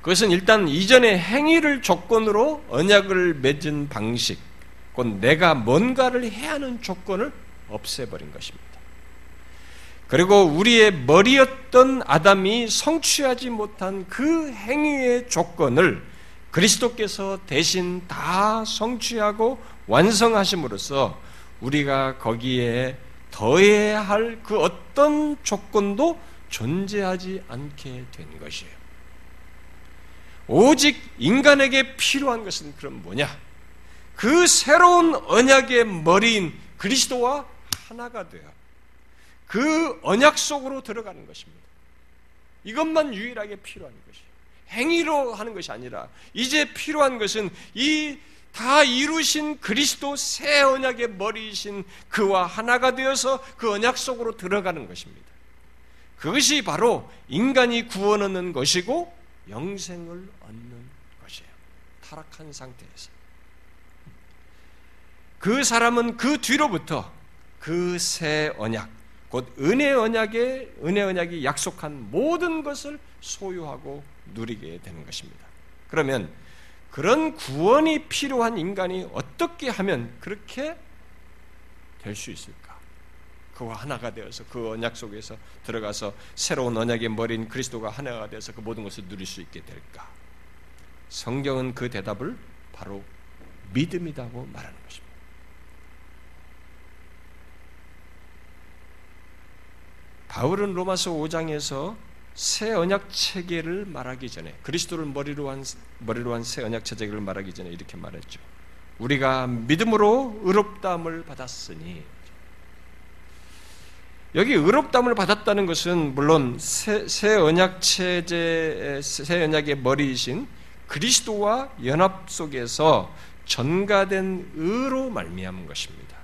그것은 일단 이전의 행위를 조건으로 언약을 맺은 방식, 곧 내가 뭔가를 해야 하는 조건을 없애버린 것입니다. 그리고 우리의 머리였던 아담이 성취하지 못한 그 행위의 조건을 그리스도께서 대신 다 성취하고 완성하심으로써 우리가 거기에 더해야 할 그 어떤 조건도 존재하지 않게 된 것이에요. 오직 인간에게 필요한 것은 그럼 뭐냐? 그 새로운 언약의 머리인 그리스도와 하나가 되어 그 언약 속으로 들어가는 것입니다. 이것만 유일하게 필요한 것이에요. 행위로 하는 것이 아니라 이제 필요한 것은 이 다 이루신 그리스도 새 언약의 머리이신 그와 하나가 되어서 그 언약 속으로 들어가는 것입니다. 그것이 바로 인간이 구원 얻는 것이고 영생을 얻는 것이에요. 타락한 상태에서. 그 사람은 그 뒤로부터 그 새 언약, 곧 은혜 언약이 약속한 모든 것을 소유하고 누리게 되는 것입니다. 그러면 그런 구원이 필요한 인간이 어떻게 하면 그렇게 될 수 있을까? 그와 하나가 되어서 그 언약 속에서 들어가서 새로운 언약의 머리인 그리스도가 하나가 되어서 그 모든 것을 누릴 수 있게 될까? 성경은 그 대답을 바로 믿음이라고 말하는 것입니다. 바울은 로마서 5장에서 새 언약 체계를 말하기 전에, 그리스도를 머리로 한 새 언약 체계를 말하기 전에 이렇게 말했죠. 우리가 믿음으로 의롭다함을 받았으니, 여기 의롭다함을 받았다는 것은 물론 새 언약 체제, 새 언약의 머리이신 그리스도와 연합 속에서 전가된 의로 말미암은 것입니다.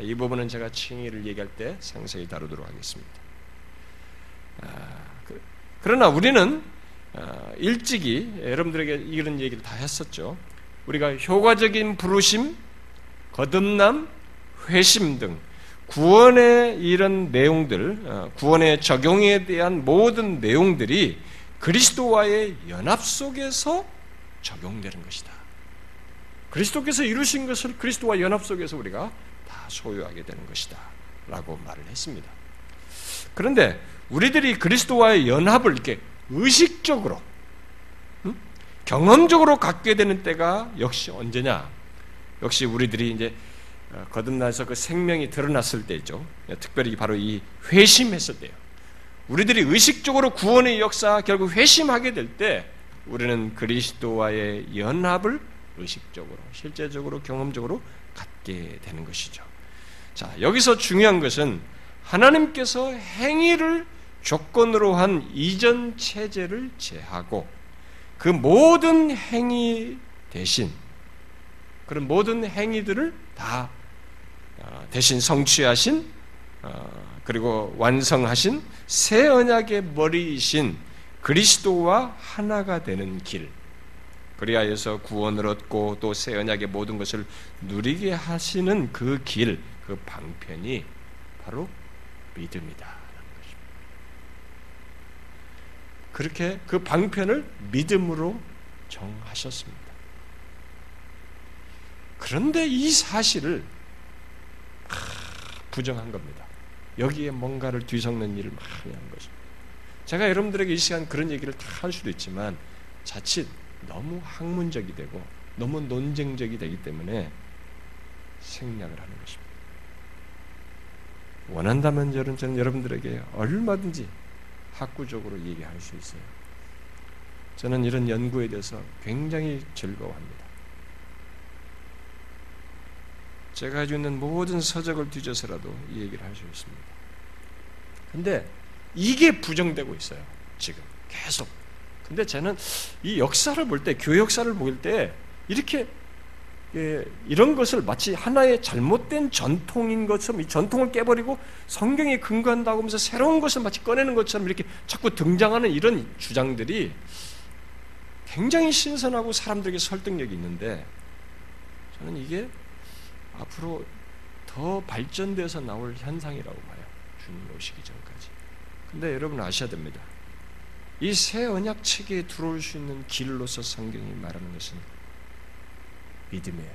이 부분은 제가 칭의를 얘기할 때 상세히 다루도록 하겠습니다. 그러나 우리는 일찍이 여러분들에게 이런 얘기를 다 했었죠. 우리가 효과적인 부르심, 거듭남, 회심 등 구원의 이런 내용들, 구원의 적용에 대한 모든 내용들이 그리스도와의 연합 속에서 적용되는 것이다. 그리스도께서 이루신 것을 그리스도와 연합 속에서 우리가 다 소유하게 되는 것이다 라고 말을 했습니다. 그런데 우리들이 그리스도와의 연합을 이렇게 의식적으로, 경험적으로 갖게 되는 때가 역시 언제냐? 역시 우리들이 이제 거듭나서 그 생명이 드러났을 때죠. 특별히 바로 이 회심했을 때요. 우리들이 의식적으로 구원의 역사, 결국 회심하게 될 때 우리는 그리스도와의 연합을 의식적으로, 실제적으로, 경험적으로 갖게 되는 것이죠. 자, 여기서 중요한 것은 하나님께서 행위를 조건으로 한 이전 체제를 제하고 그 모든 행위 대신, 그런 모든 행위들을 다 대신 성취하신, 그리고 완성하신 새 언약의 머리이신 그리스도와 하나가 되는 길, 그리하여서 구원을 얻고 또 새 언약의 모든 것을 누리게 하시는 그 길, 그 방편이 바로 믿음이다 라는 것입니다. 그렇게 그 방편을 믿음으로 정하셨습니다. 그런데 이 사실을 부정한 겁니다. 여기에 뭔가를 뒤섞는 일을 많이 한 것입니다. 제가 여러분들에게 이 시간 그런 얘기를 다 할 수도 있지만 자칫 너무 학문적이 되고 너무 논쟁적이 되기 때문에 생략을 하는 것입니다. 원한다면 저는 여러분들에게 얼마든지 학구적으로 얘기할 수 있어요. 저는 이런 연구에 대해서 굉장히 즐거워합니다. 제가 가지고 있는 모든 서적을 뒤져서라도 이 얘기를 할 수 있습니다. 근데 이게 부정되고 있어요. 지금 계속. 근데 저는 이 역사를 볼 때, 교회 역사를 볼 때 이렇게 이런 것을 마치 하나의 잘못된 전통인 것처럼 이 전통을 깨버리고 성경에 근거한다고 하면서 새로운 것을 마치 꺼내는 것처럼 이렇게 자꾸 등장하는 이런 주장들이 굉장히 신선하고 사람들에게 설득력이 있는데 저는 이게 앞으로 더 발전돼서 나올 현상이라고 봐요. 주님 오시기 전까지. 근데 여러분 아셔야 됩니다. 이 새 언약 체계에 들어올 수 있는 길로서 성경이 말하는 것은 믿음이에요.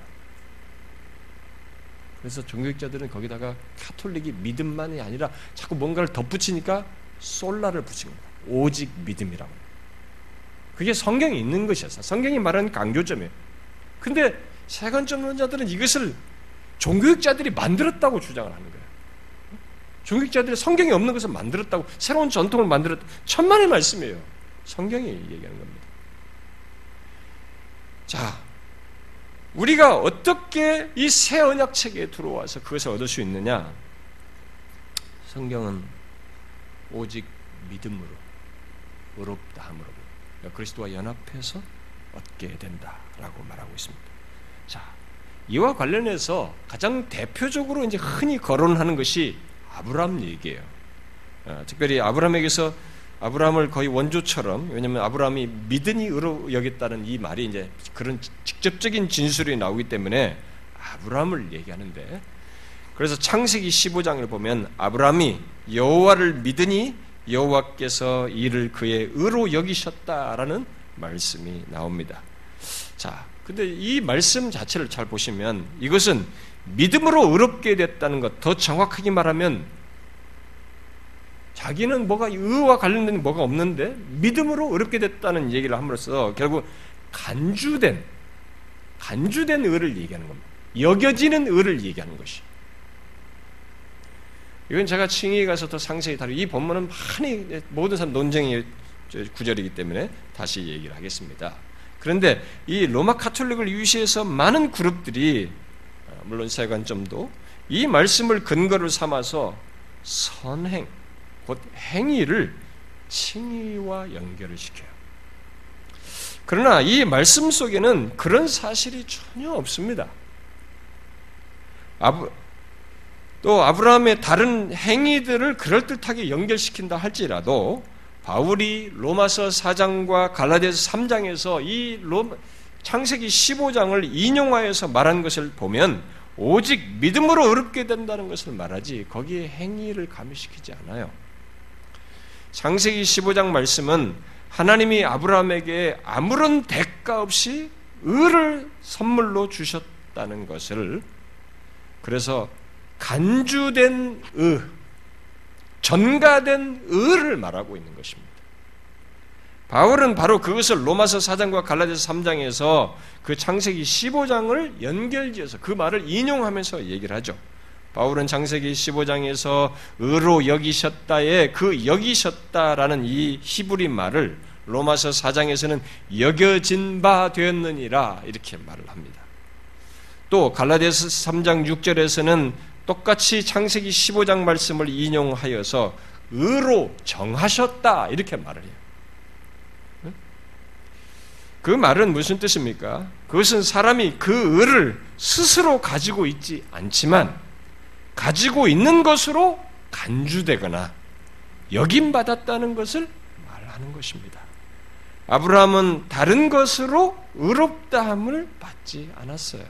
그래서 종교학자들은 거기다가 카톨릭이 믿음만이 아니라 자꾸 뭔가를 덧붙이니까 솔라를 붙인 겁니다. 오직 믿음이라고. 그게 성경이 있는 것이었어요. 성경이 말하는 강조점이에요. 근데 세간점론자들은 이것을 종교학자들이 만들었다고 주장을 하는 거예요. 종교학자들이 성경이 없는 것을 만들었다고, 새로운 전통을 만들었다고, 천만의 말씀이에요. 성경이 얘기하는 겁니다. 자, 우리가 어떻게 이 새 언약 체계에 들어와서 그것을 얻을 수 있느냐? 성경은 오직 믿음으로 의롭다함으로 그리스도와 연합해서 얻게 된다라고 말하고 있습니다. 자, 이와 관련해서 가장 대표적으로 이제 흔히 거론하는 것이 아브라함 얘기예요. 특별히 아브라함에게서 아브라함을 거의 원조처럼, 왜냐하면 아브라함이 믿으니 의로 여겼다는 이 말이 이제 그런 직접적인 진술이 나오기 때문에 아브라함을 얘기하는데, 그래서 창세기 15장을 보면 아브라함이 여호와를 믿으니 여호와께서 이를 그의 의로 여기셨다라는 말씀이 나옵니다. 자, 근데 이 말씀 자체를 잘 보시면 이것은 믿음으로 의롭게 됐다는 것, 더 정확하게 말하면 자기는 뭐가 의와 관련된 뭐가 없는데 믿음으로 의롭게 됐다는 얘기를 함으로써 결국 간주된 의를 얘기하는 겁니다. 여겨지는 의를 얘기하는 것이. 이건 제가 칭의에 가서 더 상세히 다루고, 이 본문은 많이 모든 사람 논쟁의 구절이기 때문에 다시 얘기를 하겠습니다. 그런데 이 로마 카톨릭을 유시해서 많은 그룹들이, 물론 세관점도 이 말씀을 근거를 삼아서 선행, 곧 행위를 칭의와 연결을 시켜요. 그러나 이 말씀 속에는 그런 사실이 전혀 없습니다. 또 아브라함의 다른 행위들을 그럴듯하게 연결시킨다 할지라도 바울이 로마서 4장과 갈라디아서 3장에서 이 창세기 15장을 인용하여서 말한 것을 보면 오직 믿음으로 의롭게 된다는 것을 말하지 거기에 행위를 가미시키지 않아요. 창세기 15장 말씀은 하나님이 아브라함에게 아무런 대가 없이 의를 선물로 주셨다는 것을, 그래서 간주된 의, 전가된 의를 말하고 있는 것입니다. 바울은 바로 그것을 로마서 4장과 갈라디아서 3장에서 그 창세기 15장을 연결지어서 그 말을 인용하면서 얘기를 하죠. 바울은 창세기 15장에서 의로 여기셨다에 그 여기셨다라는 이 히브리 말을 로마서 4장에서는 여겨진 바 되었느니라 이렇게 말을 합니다. 또 갈라디아서 3장 6절에서는 똑같이 창세기 15장 말씀을 인용하여서 의로 정하셨다 이렇게 말을 해요. 그 말은 무슨 뜻입니까? 그것은 사람이 그 의를 스스로 가지고 있지 않지만 가지고 있는 것으로 간주되거나 여김받았다는 것을 말하는 것입니다. 아브라함은 다른 것으로 의롭다함을 받지 않았어요.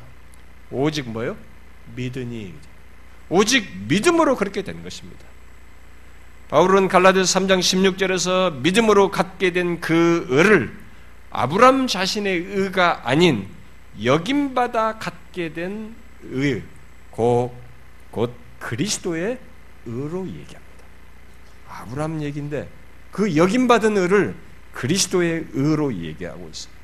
오직 뭐요? 믿으니. 오직 믿음으로 그렇게 된 것입니다. 바울은 갈라디아서 3장 16절에서 믿음으로 갖게 된 그 의를 아브라함 자신의 의가 아닌 여김받아 갖게 얻게 된 의, 곧 그리스도의 의로 얘기합니다. 아브라함 얘기인데 그 여김받은 의를 그리스도의 의로 얘기하고 있습니다.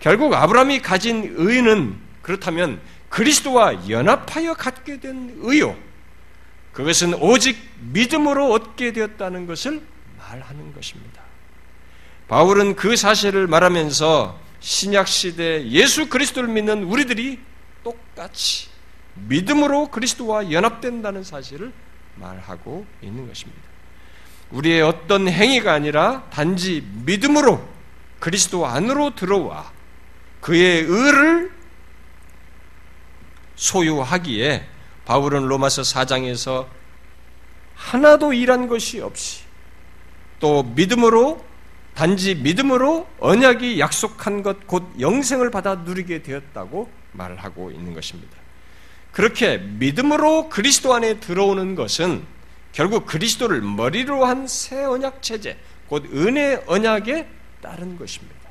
결국 아브라함이 가진 의는 그렇다면 그리스도와 연합하여 갖게 된 의요, 그것은 오직 믿음으로 얻게 되었다는 것을 말하는 것입니다. 바울은 그 사실을 말하면서 신약시대 예수 그리스도를 믿는 우리들이 똑같이 믿음으로 그리스도와 연합된다는 사실을 말하고 있는 것입니다. 우리의 어떤 행위가 아니라 단지 믿음으로 그리스도 안으로 들어와 그의 의를 소유하기에 바울은 로마서 4장에서 하나도 일한 것이 없이 또 믿음으로 단지 믿음으로 언약이 약속한 것 곧 영생을 받아 누리게 되었다고 말하고 있는 것입니다. 그렇게 믿음으로 그리스도 안에 들어오는 것은 결국 그리스도를 머리로 한 새 언약 체제 곧 은혜 언약에 따른 것입니다.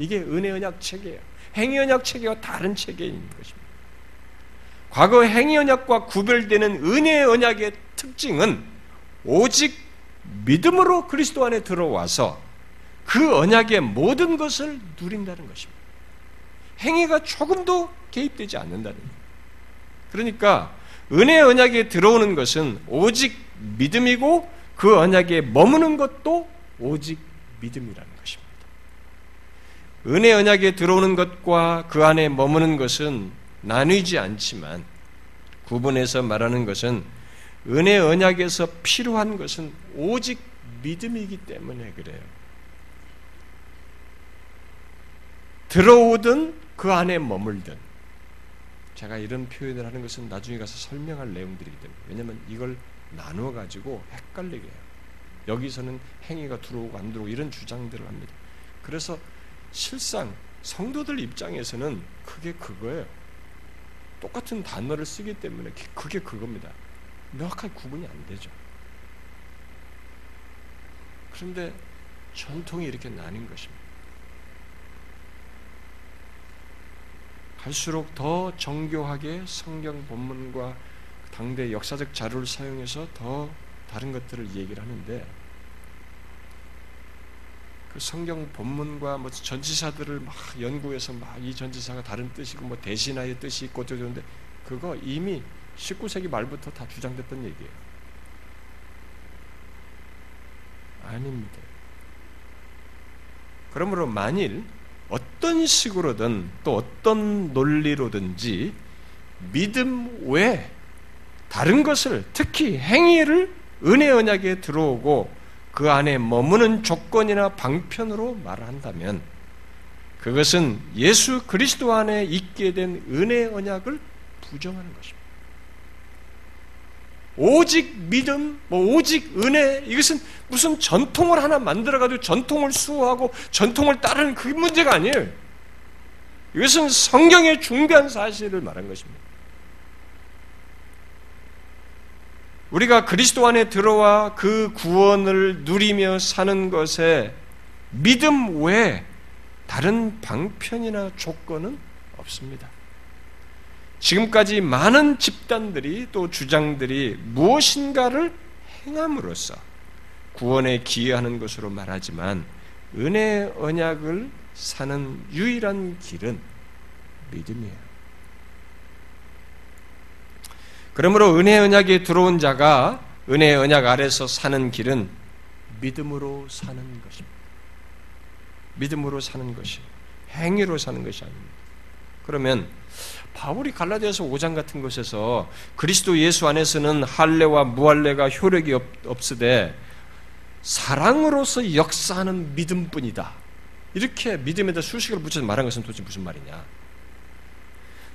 이게 은혜 언약 체계예요. 행위 언약 체계와 다른 체계인 것입니다. 과거 행위 언약과 구별되는 은혜의 언약의 특징은 오직 믿음으로 그리스도 안에 들어와서 그 언약의 모든 것을 누린다는 것입니다. 행위가 조금도 개입되지 않는다는 거예요. 그러니까 은혜의 언약에 들어오는 것은 오직 믿음이고 그 언약에 머무는 것도 오직 믿음이라는 것입니다. 은혜의 언약에 들어오는 것과 그 안에 머무는 것은 나뉘지 않지만 구분해서 말하는 것은 은혜 언약에서 필요한 것은 오직 믿음이기 때문에 그래요. 들어오든 그 안에 머물든 제가 이런 표현을 하는 것은 나중에 가서 설명할 내용들이기 때문에 왜냐하면 이걸 나눠가지고 헷갈리게 해요. 여기서는 행위가 들어오고 안 들어오고 이런 주장들을 합니다. 그래서 실상 성도들 입장에서는 그게 그거예요. 똑같은 단어를 쓰기 때문에 그게 그겁니다. 명확하게 구분이 안 되죠. 그런데 전통이 이렇게 나뉜 것입니다. 갈수록 더 정교하게 성경 본문과 당대 역사적 자료를 사용해서 더 다른 것들을 얘기를 하는데 성경 본문과 뭐 전치사들을 막 연구해서 막 이 전치사가 다른 뜻이고 뭐 대신하의 뜻이 있고 어쩌는데 그거 이미 19세기 말부터 다 주장됐던 얘기예요. 아닙니다. 그러므로 만일 어떤 식으로든 또 어떤 논리로든지 믿음 외에 다른 것을 특히 행위를 은혜 언약에 들어오고 그 안에 머무는 조건이나 방편으로 말한다면 그것은 예수 그리스도 안에 있게 된 은혜의 언약을 부정하는 것입니다. 오직 믿음, 오직 은혜 이것은 무슨 전통을 하나 만들어가지고 전통을 수호하고 전통을 따르는 그게 문제가 아니에요. 이것은 성경의 중대한 사실을 말한 것입니다. 우리가 그리스도 안에 들어와 그 구원을 누리며 사는 것에 믿음 외에 다른 방편이나 조건은 없습니다. 지금까지 많은 집단들이 또 주장들이 무엇인가를 행함으로써 구원에 기여하는 것으로 말하지만 은혜의 언약을 사는 유일한 길은 믿음이에요. 그러므로 은혜의 언약에 들어온 자가 은혜의 언약 아래서 사는 길은 믿음으로 사는 것입니다. 믿음으로 사는 것이 행위로 사는 것이 아닙니다. 그러면 바울이 갈라디아서 5장 같은 곳에서 그리스도 예수 안에서는 할례와 무할례가 효력이 없으되 사랑으로서 역사하는 믿음뿐이다. 이렇게 믿음에다 수식을 붙여서 말한 것은 도대체 무슨 말이냐?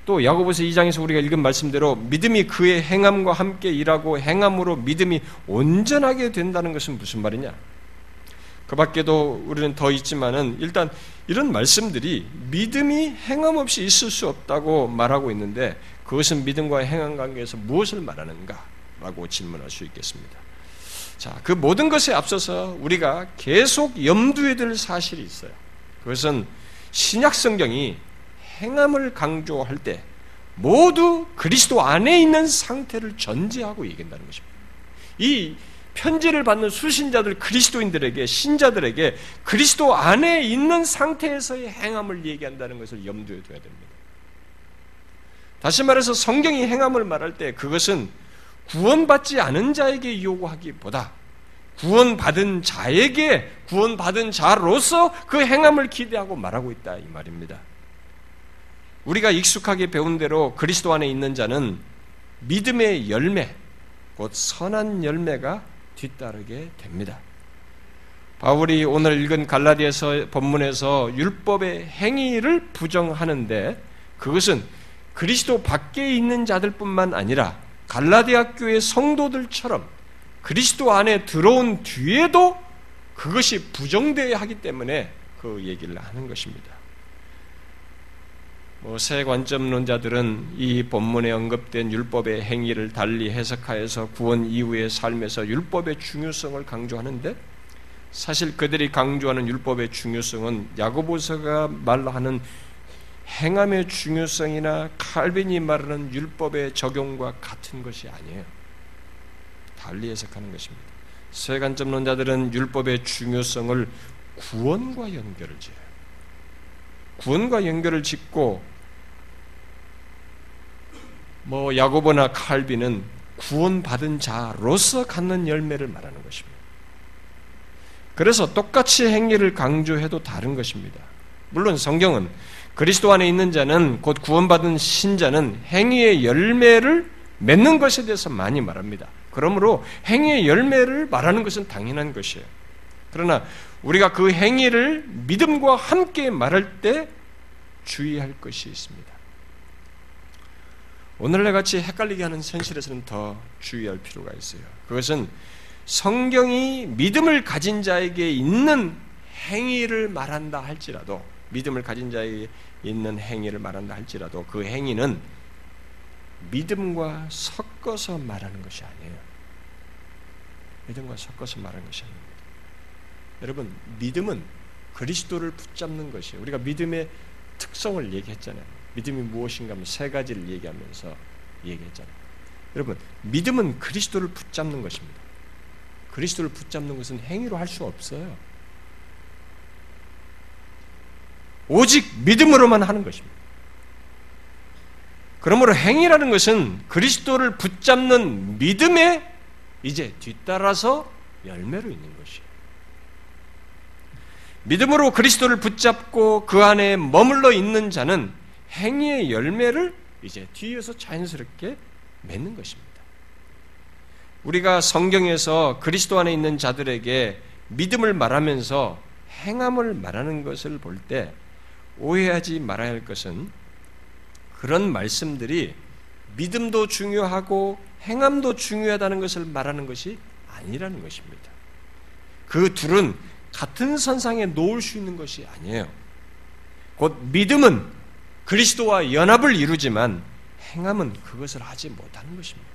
또 야고보서 2장에서 우리가 읽은 말씀대로 믿음이 그의 행함과 함께 일하고 행함으로 믿음이 온전하게 된다는 것은 무슨 말이냐? 그 밖에도 우리는 더 있지만은 일단 이런 말씀들이 믿음이 행함 없이 있을 수 없다고 말하고 있는데 그것은 믿음과 행함 관계에서 무엇을 말하는가? 라고 질문할 수 있겠습니다. 자, 그 모든 것에 앞서서 우리가 계속 염두에 둘 사실이 있어요. 그것은 신약성경이 행함을 강조할 때 모두 그리스도 안에 있는 상태를 전제하고 얘기한다는 것입니다. 이 편지를 받는 수신자들 그리스도인들에게 신자들에게 그리스도 안에 있는 상태에서의 행함을 얘기한다는 것을 염두에 둬야 됩니다. 다시 말해서 성경이 행함을 말할 때 그것은 구원받지 않은 자에게 요구하기보다 구원받은 자에게 구원받은 자로서 그 행함을 기대하고 말하고 있다 이 말입니다. 우리가 익숙하게 배운 대로 그리스도 안에 있는 자는 믿음의 열매, 곧 선한 열매가 뒤따르게 됩니다. 바울이 오늘 읽은 갈라디아서 본문에서 율법의 행위를 부정하는데 그것은 그리스도 밖에 있는 자들뿐만 아니라 갈라디아 교회 성도들처럼 그리스도 안에 들어온 뒤에도 그것이 부정되어야 하기 때문에 그 얘기를 하는 것입니다. 새 관점론자들은 이 본문에 언급된 율법의 행위를 달리 해석하여서 구원 이후의 삶에서 율법의 중요성을 강조하는데 사실 그들이 강조하는 율법의 중요성은 야고보서가 말하는 행함의 중요성이나 칼빈이 말하는 율법의 적용과 같은 것이 아니에요. 달리 해석하는 것입니다. 새 관점론자들은 율법의 중요성을 구원과 연결을 지어요. 구원과 연결을 짓고 야고보나 칼빈은 구원받은 자로서 갖는 열매를 말하는 것입니다. 그래서 똑같이 행위를 강조해도 다른 것입니다. 물론 성경은 그리스도 안에 있는 자는 곧 구원받은 신자는 행위의 열매를 맺는 것에 대해서 많이 말합니다. 그러므로 행위의 열매를 말하는 것은 당연한 것이에요. 그러나 우리가 그 행위를 믿음과 함께 말할 때 주의할 것이 있습니다. 오늘날 같이 헷갈리게 하는 현실에서는 더 주의할 필요가 있어요. 그것은 성경이 믿음을 가진 자에게 있는 행위를 말한다 할지라도 믿음을 가진 자에게 있는 행위를 말한다 할지라도 그 행위는 믿음과 섞어서 말하는 것이 아니에요. 믿음과 섞어서 말하는 것이 아닙니다. 여러분, 믿음은 그리스도를 붙잡는 것이에요. 우리가 믿음의 특성을 얘기했잖아요. 믿음이 무엇인가 하면 세 가지를 얘기하면서 얘기했잖아요. 여러분, 믿음은 그리스도를 붙잡는 것입니다. 그리스도를 붙잡는 것은 행위로 할 수 없어요. 오직 믿음으로만 하는 것입니다. 그러므로 행위라는 것은 그리스도를 붙잡는 믿음에 이제 뒤따라서 열매로 있는 것이에요. 믿음으로 그리스도를 붙잡고 그 안에 머물러 있는 자는 행위의 열매를 이제 뒤에서 자연스럽게 맺는 것입니다. 우리가 성경에서 그리스도 안에 있는 자들에게 믿음을 말하면서 행함을 말하는 것을 볼 때 오해하지 말아야 할 것은 그런 말씀들이 믿음도 중요하고 행함도 중요하다는 것을 말하는 것이 아니라는 것입니다. 그 둘은 같은 선상에 놓을 수 있는 것이 아니에요. 곧 믿음은 그리스도와 연합을 이루지만 행함은 그것을 하지 못하는 것입니다.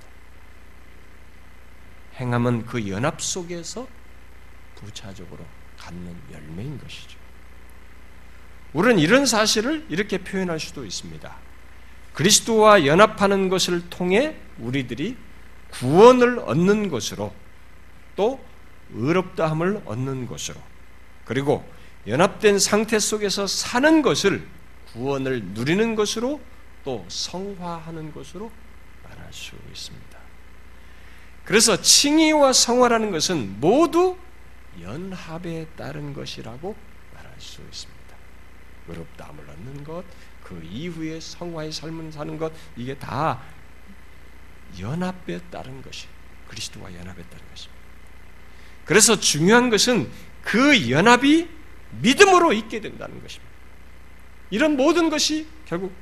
행함은 그 연합 속에서 부차적으로 갖는 열매인 것이죠. 우리는 이런 사실을 이렇게 표현할 수도 있습니다. 그리스도와 연합하는 것을 통해 우리들이 구원을 얻는 것으로 또 의롭다함을 얻는 것으로 그리고 연합된 상태 속에서 사는 것을 구원을 누리는 것으로 또 성화하는 것으로 말할 수 있습니다. 그래서 칭의와 성화라는 것은 모두 연합에 따른 것이라고 말할 수 있습니다. 의롭다함을 얻는 것, 그 이후에 성화의 삶을 사는 것 이게 다 연합에 따른 것이 그리스도와 연합에 따른 것입니다. 그래서 중요한 것은 그 연합이 믿음으로 있게 된다는 것입니다. 이런 모든 것이 결국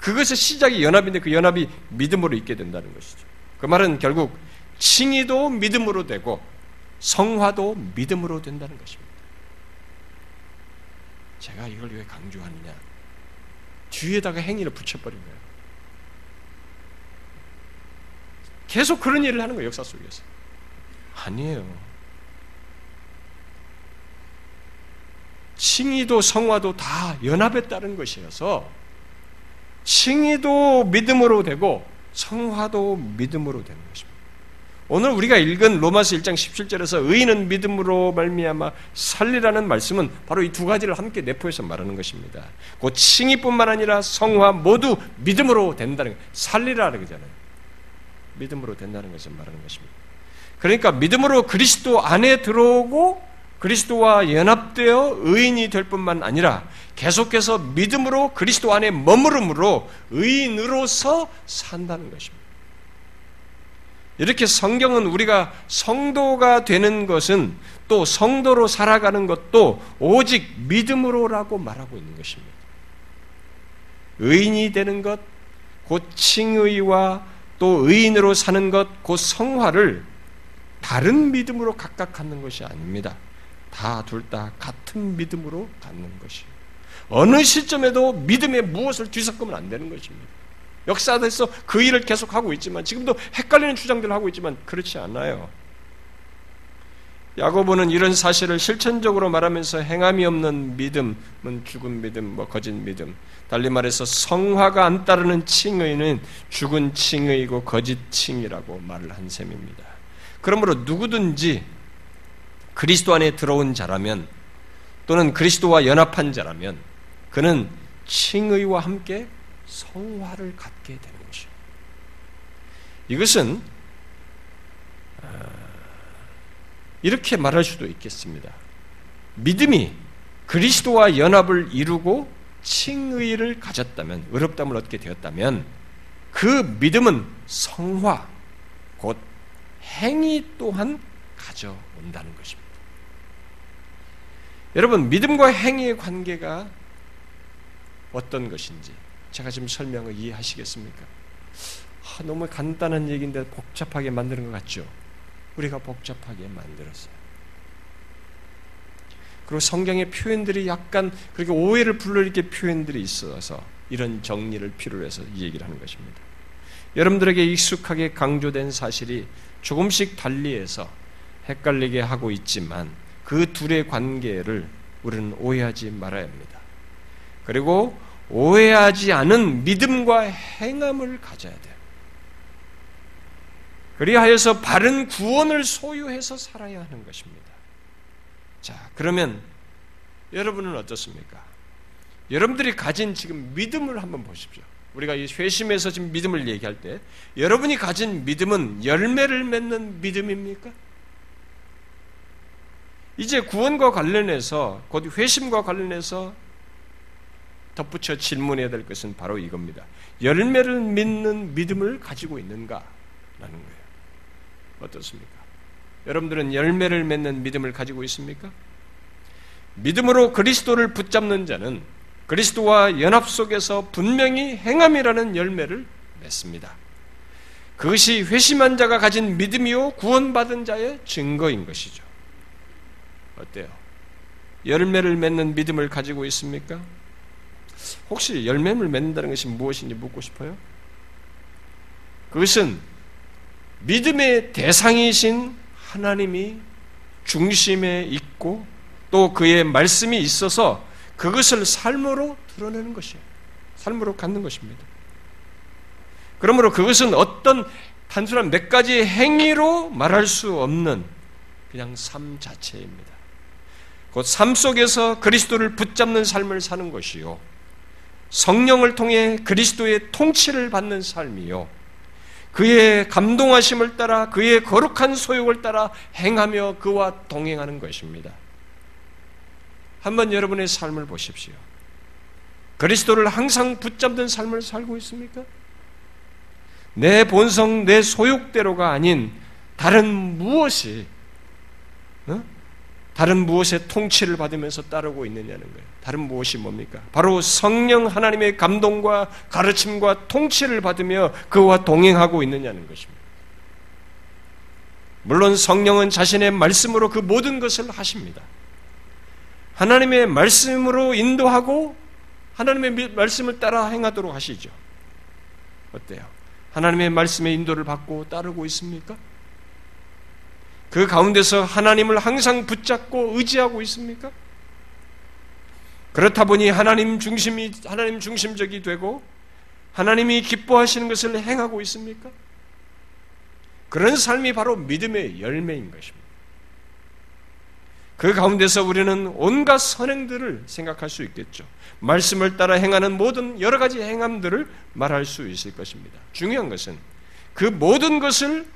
그것의 시작이 연합인데 그 연합이 믿음으로 있게 된다는 것이죠. 그 말은 결국 칭의도 믿음으로 되고 성화도 믿음으로 된다는 것입니다. 제가 이걸 왜 강조하느냐? 뒤에다가 행위를 붙여버린 거예요. 계속 그런 일을 하는 거예요. 역사 속에서. 아니에요. 칭의도 성화도 다 연합에 따른 것이어서 칭의도 믿음으로 되고 성화도 믿음으로 되는 것입니다. 오늘 우리가 읽은 로마서 1장 17절에서 의인은 믿음으로 말미암아 살리라는 말씀은 바로 이 두 가지를 함께 내포해서 말하는 것입니다. 곧 칭의뿐만 아니라 성화 모두 믿음으로 된다는 것, 살리라는 거잖아요. 믿음으로 된다는 것을 말하는 것입니다. 그러니까 믿음으로 그리스도 안에 들어오고 그리스도와 연합되어 의인이 될 뿐만 아니라 계속해서 믿음으로 그리스도 안에 머무름으로 의인으로서 산다는 것입니다. 이렇게 성경은 우리가 성도가 되는 것은 또 성도로 살아가는 것도 오직 믿음으로라고 말하고 있는 것입니다. 의인이 되는 것, 곧 칭의와 또 의인으로 사는 것, 곧 성화를 다른 믿음으로 각각 갖는 것이 아닙니다. 다 둘 다 같은 믿음으로 갖는 것이에요. 어느 시점에도 믿음에 무엇을 뒤섞으면 안 되는 것입니다. 역사에서 그 일을 계속하고 있지만 지금도 헷갈리는 주장들을 하고 있지만 그렇지 않아요. 야고보는 이런 사실을 실천적으로 말하면서 행함이 없는 믿음은 죽은 믿음, 거짓 믿음, 달리 말해서 성화가 안 따르는 칭의는 죽은 칭의이고 거짓 칭의라고 말을 한 셈입니다. 그러므로 누구든지 그리스도 안에 들어온 자라면 또는 그리스도와 연합한 자라면 그는 칭의와 함께 성화를 갖게 되는 것이에요. 이것은 이렇게 말할 수도 있겠습니다. 믿음이 그리스도와 연합을 이루고 칭의를 가졌다면, 의롭다함을 얻게 되었다면 그 믿음은 성화, 곧 행위 또한 가져온다는 것입니다. 여러분, 믿음과 행위의 관계가 어떤 것인지 제가 지금 설명을 이해하시겠습니까? 너무 간단한 얘기인데 복잡하게 만드는 것 같죠? 우리가 복잡하게 만들었어요. 그리고 성경의 표현들이 약간 그렇게 오해를 불러일으킬 표현들이 있어서 이런 정리를 필요로 해서 이 얘기를 하는 것입니다. 여러분들에게 익숙하게 강조된 사실이 조금씩 달리해서 헷갈리게 하고 있지만 그 둘의 관계를 우리는 오해하지 말아야 합니다. 그리고 오해하지 않은 믿음과 행함을 가져야 돼요. 그리하여서 바른 구원을 소유해서 살아야 하는 것입니다. 자, 그러면 여러분은 어떻습니까? 여러분들이 가진 지금 믿음을 한번 보십시오. 우리가 이 회심에서 지금 믿음을 얘기할 때 여러분이 가진 믿음은 열매를 맺는 믿음입니까? 이제 구원과 관련해서, 곧 회심과 관련해서 덧붙여 질문해야 될 것은 바로 이겁니다. 열매를 믿는 믿음을 가지고 있는가라는 거예요. 어떻습니까? 여러분들은 열매를 맺는 믿음을 가지고 있습니까? 믿음으로 그리스도를 붙잡는 자는 그리스도와 연합 속에서 분명히 행함이라는 열매를 맺습니다. 그것이 회심한 자가 가진 믿음이요 구원받은 자의 증거인 것이죠. 어때요? 열매를 맺는 믿음을 가지고 있습니까? 혹시 열매를 맺는다는 것이 무엇인지 묻고 싶어요? 그것은 믿음의 대상이신 하나님이 중심에 있고 또 그의 말씀이 있어서 그것을 삶으로 드러내는 것이에요. 삶으로 갖는 것입니다. 그러므로 그것은 어떤 단순한 몇 가지 행위로 말할 수 없는 그냥 삶 자체입니다. 곧 삶 속에서 그리스도를 붙잡는 삶을 사는 것이요, 성령을 통해 그리스도의 통치를 받는 삶이요, 그의 감동하심을 따라 그의 거룩한 소욕을 따라 행하며 그와 동행하는 것입니다. 한번 여러분의 삶을 보십시오. 그리스도를 항상 붙잡는 삶을 살고 있습니까? 내 본성, 내 소욕대로가 아닌 다른 무엇의 통치를 받으면서 따르고 있느냐는 거예요. 다른 무엇이 뭡니까? 바로 성령 하나님의 감동과 가르침과 통치를 받으며 그와 동행하고 있느냐는 것입니다. 물론 성령은 자신의 말씀으로 그 모든 것을 하십니다. 하나님의 말씀으로 인도하고 하나님의 말씀을 따라 행하도록 하시죠. 어때요? 하나님의 말씀의 인도를 받고 따르고 있습니까? 그 가운데서 하나님을 항상 붙잡고 의지하고 있습니까? 그렇다 보니 하나님 중심적이 되고 하나님이 기뻐하시는 것을 행하고 있습니까? 그런 삶이 바로 믿음의 열매인 것입니다. 그 가운데서 우리는 온갖 선행들을 생각할 수 있겠죠. 말씀을 따라 행하는 모든 여러 가지 행함들을 말할 수 있을 것입니다. 중요한 것은 그 모든 것을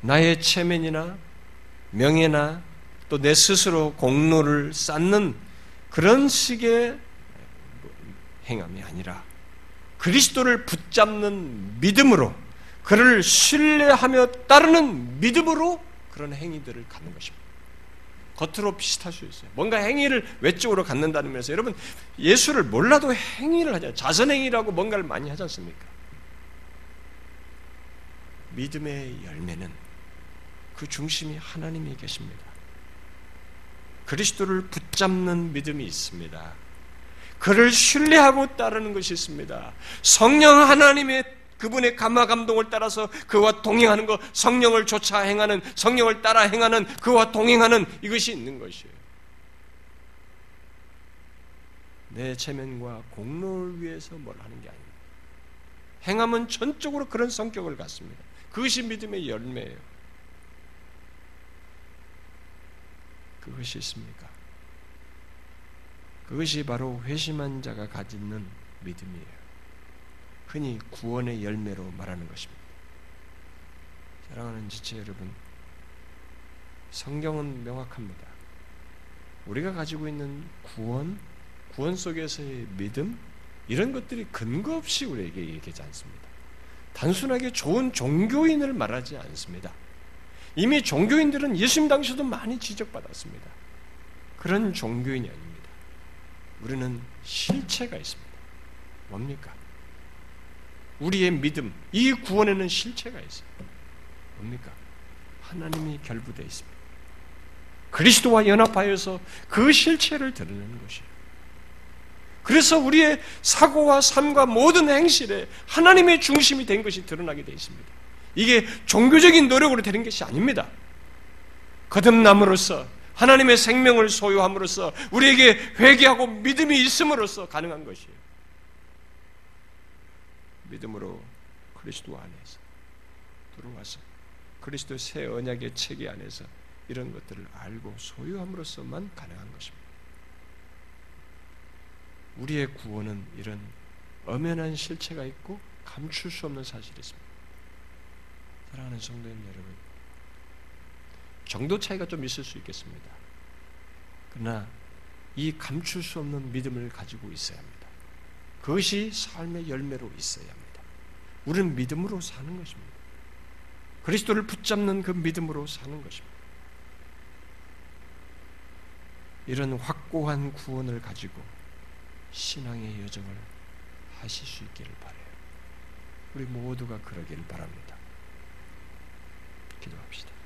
나의 체면이나 명예나 또 내 스스로 공로를 쌓는 그런 식의 행함이 아니라 그리스도를 붙잡는 믿음으로 그를 신뢰하며 따르는 믿음으로 그런 행위들을 갖는 것입니다. 겉으로 비슷할 수 있어요. 뭔가 행위를 외적으로 갖는다는 면에서 여러분 예수를 몰라도 행위를 하잖아요. 자선행위라고 뭔가를 많이 하지 않습니까? 믿음의 열매는 그 중심이 하나님이 계십니다. 그리스도를 붙잡는 믿음이 있습니다. 그를 신뢰하고 따르는 것이 있습니다. 성령 하나님의 그분의 감화 감동을 따라서 그와 동행하는 것, 성령을 조차 행하는, 성령을 따라 행하는, 그와 동행하는 이것이 있는 것이에요. 내 체면과 공로를 위해서 뭘 하는 게 아닙니다. 행함은 전적으로 그런 성격을 갖습니다. 그것이 믿음의 열매예요. 그것이 있습니까? 그것이 바로 회심한 자가 가지는 믿음이에요. 흔히 구원의 열매로 말하는 것입니다. 사랑하는 지체 여러분, 성경은 명확합니다. 우리가 가지고 있는 구원 속에서의 믿음, 이런 것들이 근거 없이 우리에게 얘기하지 않습니다. 단순하게 좋은 종교인을 말하지 않습니다. 이미 종교인들은 예수님 당시에도 많이 지적받았습니다. 그런 종교인이 아닙니다. 우리는 실체가 있습니다. 뭡니까? 우리의 믿음, 이 구원에는 실체가 있어요. 뭡니까? 하나님이 결부되어 있습니다. 그리스도와 연합하여서 그 실체를 드러내는 것이에요. 그래서 우리의 사고와 삶과 모든 행실에 하나님의 중심이 된 것이 드러나게 되어 있습니다. 이게 종교적인 노력으로 되는 것이 아닙니다. 거듭남으로써 하나님의 생명을 소유함으로써 우리에게 회개하고 믿음이 있음으로써 가능한 것이에요. 믿음으로 그리스도 안에서 들어와서 그리스도의 새 언약의 체계 안에서 이런 것들을 알고 소유함으로써만 가능한 것입니다. 우리의 구원은 이런 엄연한 실체가 있고 감출 수 없는 사실이 있습니다. 사랑하는 성도님 여러분, 정도 차이가 좀 있을 수 있겠습니다. 그러나 이 감출 수 없는 믿음을 가지고 있어야 합니다. 그것이 삶의 열매로 있어야 합니다. 우리는 믿음으로 사는 것입니다. 그리스도를 붙잡는 그 믿음으로 사는 것입니다. 이런 확고한 구원을 가지고 신앙의 여정을 하실 수 있기를 바라요. 우리 모두가 그러길 바랍니다. 기도합시다.